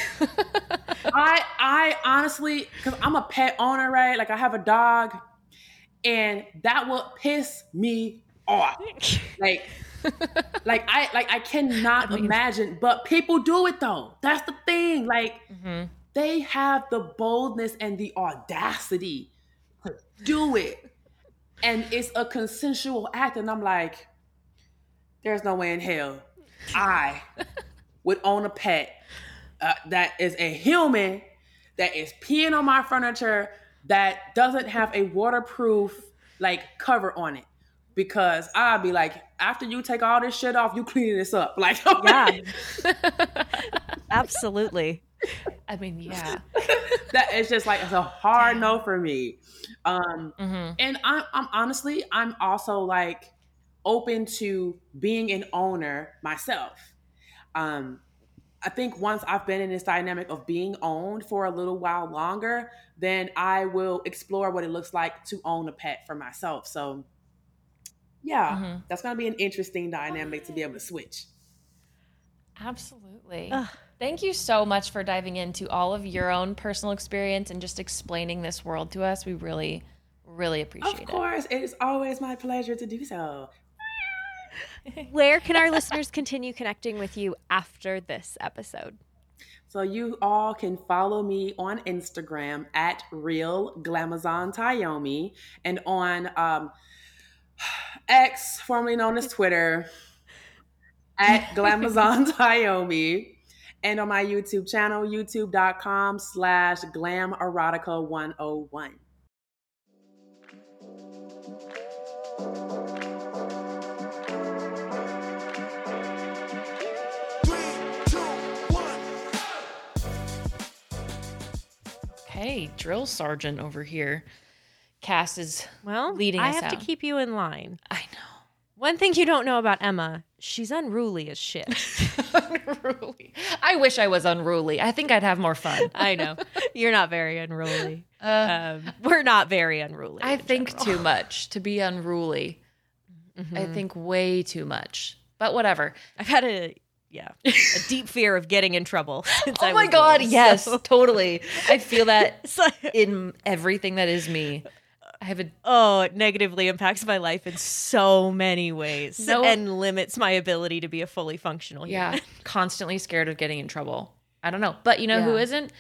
I, I honestly, cause I'm a pet owner, right? Like, I have a dog, and that will piss me off. Like, like I, like I cannot I mean, imagine, but people do it though. That's the thing. Like, mm-hmm. they have the boldness and the audacity to do it. And it's a consensual act. And I'm like, there's no way in hell I would own a pet uh, that is a human, that is peeing on my furniture, that doesn't have a waterproof like cover on it, because I'd be like, after you take all this shit off, you clean this up. Like, okay. Yeah, absolutely. I mean, yeah, that is just like, it's a hard Damn. no for me. Um, mm-hmm. And I'm, I'm honestly, I'm also like open to being an owner myself. Um, I think once I've been in this dynamic of being owned for a little while longer, then I will explore what it looks like to own a pet for myself. So yeah, mm-hmm. that's going to be an interesting dynamic to be able to switch. Absolutely. Ugh. Thank you so much for diving into all of your own personal experience and just explaining this world to us. We really, really appreciate it. Of course. It. it is always my pleasure to do so. Where can our listeners continue connecting with you after this episode? So you all can follow me on Instagram at Real Glamazon Tayomi, and on um, X, formerly known as Twitter, at Glamazon Tayomi, and on my YouTube channel, youtube.com slash glam erotica 101. Hey, drill sergeant over here. Cass is well, leading us out. I have to keep you in line. I know. One thing you don't know about Emma, she's unruly as shit. Unruly. I wish I was unruly. I think I'd have more fun. I know. You're not very unruly. Uh, um, we're not very unruly. I think general. too much to be unruly. Mm-hmm. I think way too much. But whatever. I've had a... Yeah. A deep fear of getting in trouble. Oh my God. Little, yes, so. Totally. I feel that in everything that is me. I have a. Oh, it negatively impacts my life in so many ways no, and limits my ability to be a fully functional human. Yeah. Constantly scared of getting in trouble. I don't know. But you know yeah. who isn't?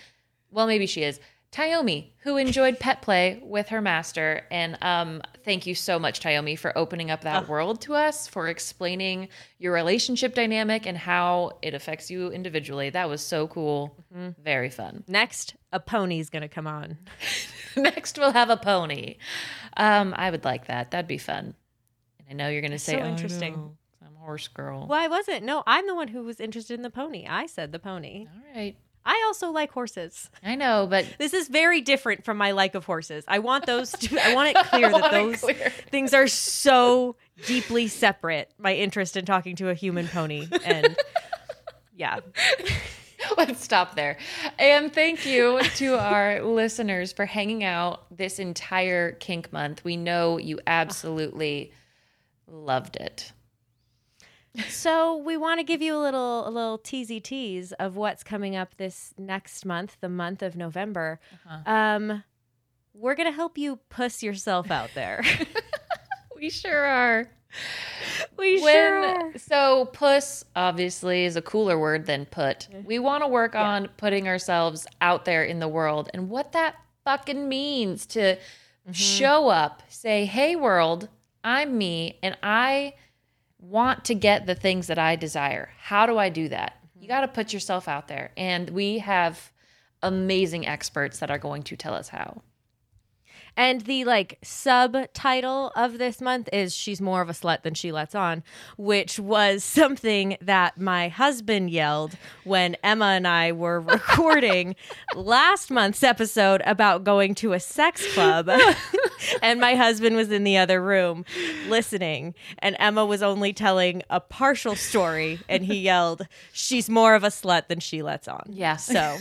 Well, maybe she is. Tyomi, who enjoyed pet play with her master. And um, thank you so much, Tyomi, for opening up that uh. world to us, for explaining your relationship dynamic and how it affects you individually. That was so cool. Mm-hmm. Very fun. Next, a pony's going to come on. Next, we'll have a pony. Um, I would like that. That'd be fun. And I know you're going to say, so interesting. Oh, no, I'm a horse girl. Well, I wasn't. No, I'm the one who was interested in the pony. I said the pony. All right. I also like horses. I know, but this is very different from my like of horses. I want those to, I want it clear want that those clear. things are so deeply separate. My interest in talking to a human pony and yeah. Let's stop there. And thank you to our listeners for hanging out this entire kink month. We know you absolutely loved it. So we want to give you a little a little teasy tease of what's coming up this next month, the month of November. Uh-huh. Um, we're going to help you puss yourself out there. We sure are. We when, sure are. So puss, obviously, is a cooler word than put. We want to work yeah. on putting ourselves out there in the world and what that fucking means to mm-hmm. show up, say, hey, world, I'm me, and I want to get the things that I desire. How do I do that? Mm-hmm. You got to put yourself out there. And we have amazing experts that are going to tell us how. And the like subtitle of this month is She's More of a Slut Than She Lets On, which was something that my husband yelled when Emma and I were recording last month's episode about going to a sex club. And my husband was in the other room listening. And Emma was only telling a partial story. And he yelled, she's more of a slut than she lets on. Yeah. So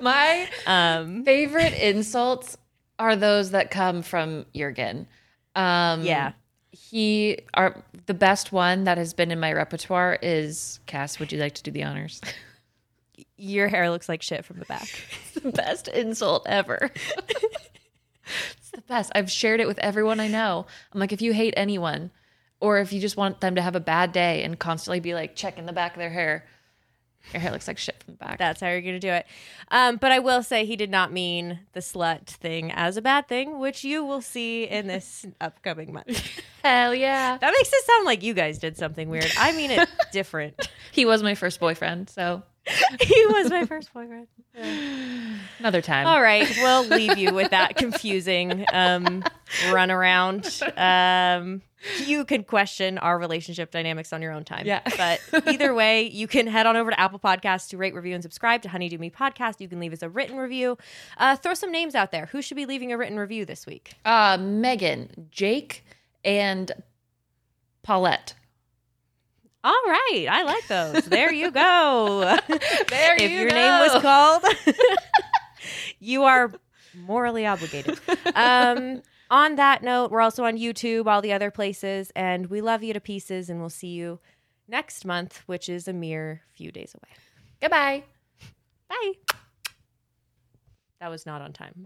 my um, favorite insults are those that come from Jürgen. Um, yeah. He are the best one that has been in my repertoire is Cass, would you like to do the honors? Your hair looks like shit from the back. It's the best insult ever. It's the best. I've shared it with everyone I know. I'm like, if you hate anyone or if you just want them to have a bad day and constantly be like checking the back of their hair, your hair looks like shit from the back. That's how you're going to do it. Um, but I will say he did not mean the slut thing as a bad thing, which you will see in this upcoming month. Hell yeah. That makes it sound like you guys did something weird. I mean it different. He was my first boyfriend, so. He was my first boyfriend. Yeah. Another time. All right. We'll leave you with that confusing um, runaround. Um, you can question our relationship dynamics on your own time. Yeah. But either way, you can head on over to Apple Podcasts to rate, review, and subscribe to Honey Do Me Podcast. You can leave us a written review. Uh, throw some names out there. Who should be leaving a written review this week? Uh, Megan, Jake, and Paulette. All right. I like those. There you go. There you go. If your name was called, you are morally obligated. Um, on that note, we're also on YouTube, all the other places, and we love you to pieces, and we'll see you next month, which is a mere few days away. Goodbye. Bye. That was not on time.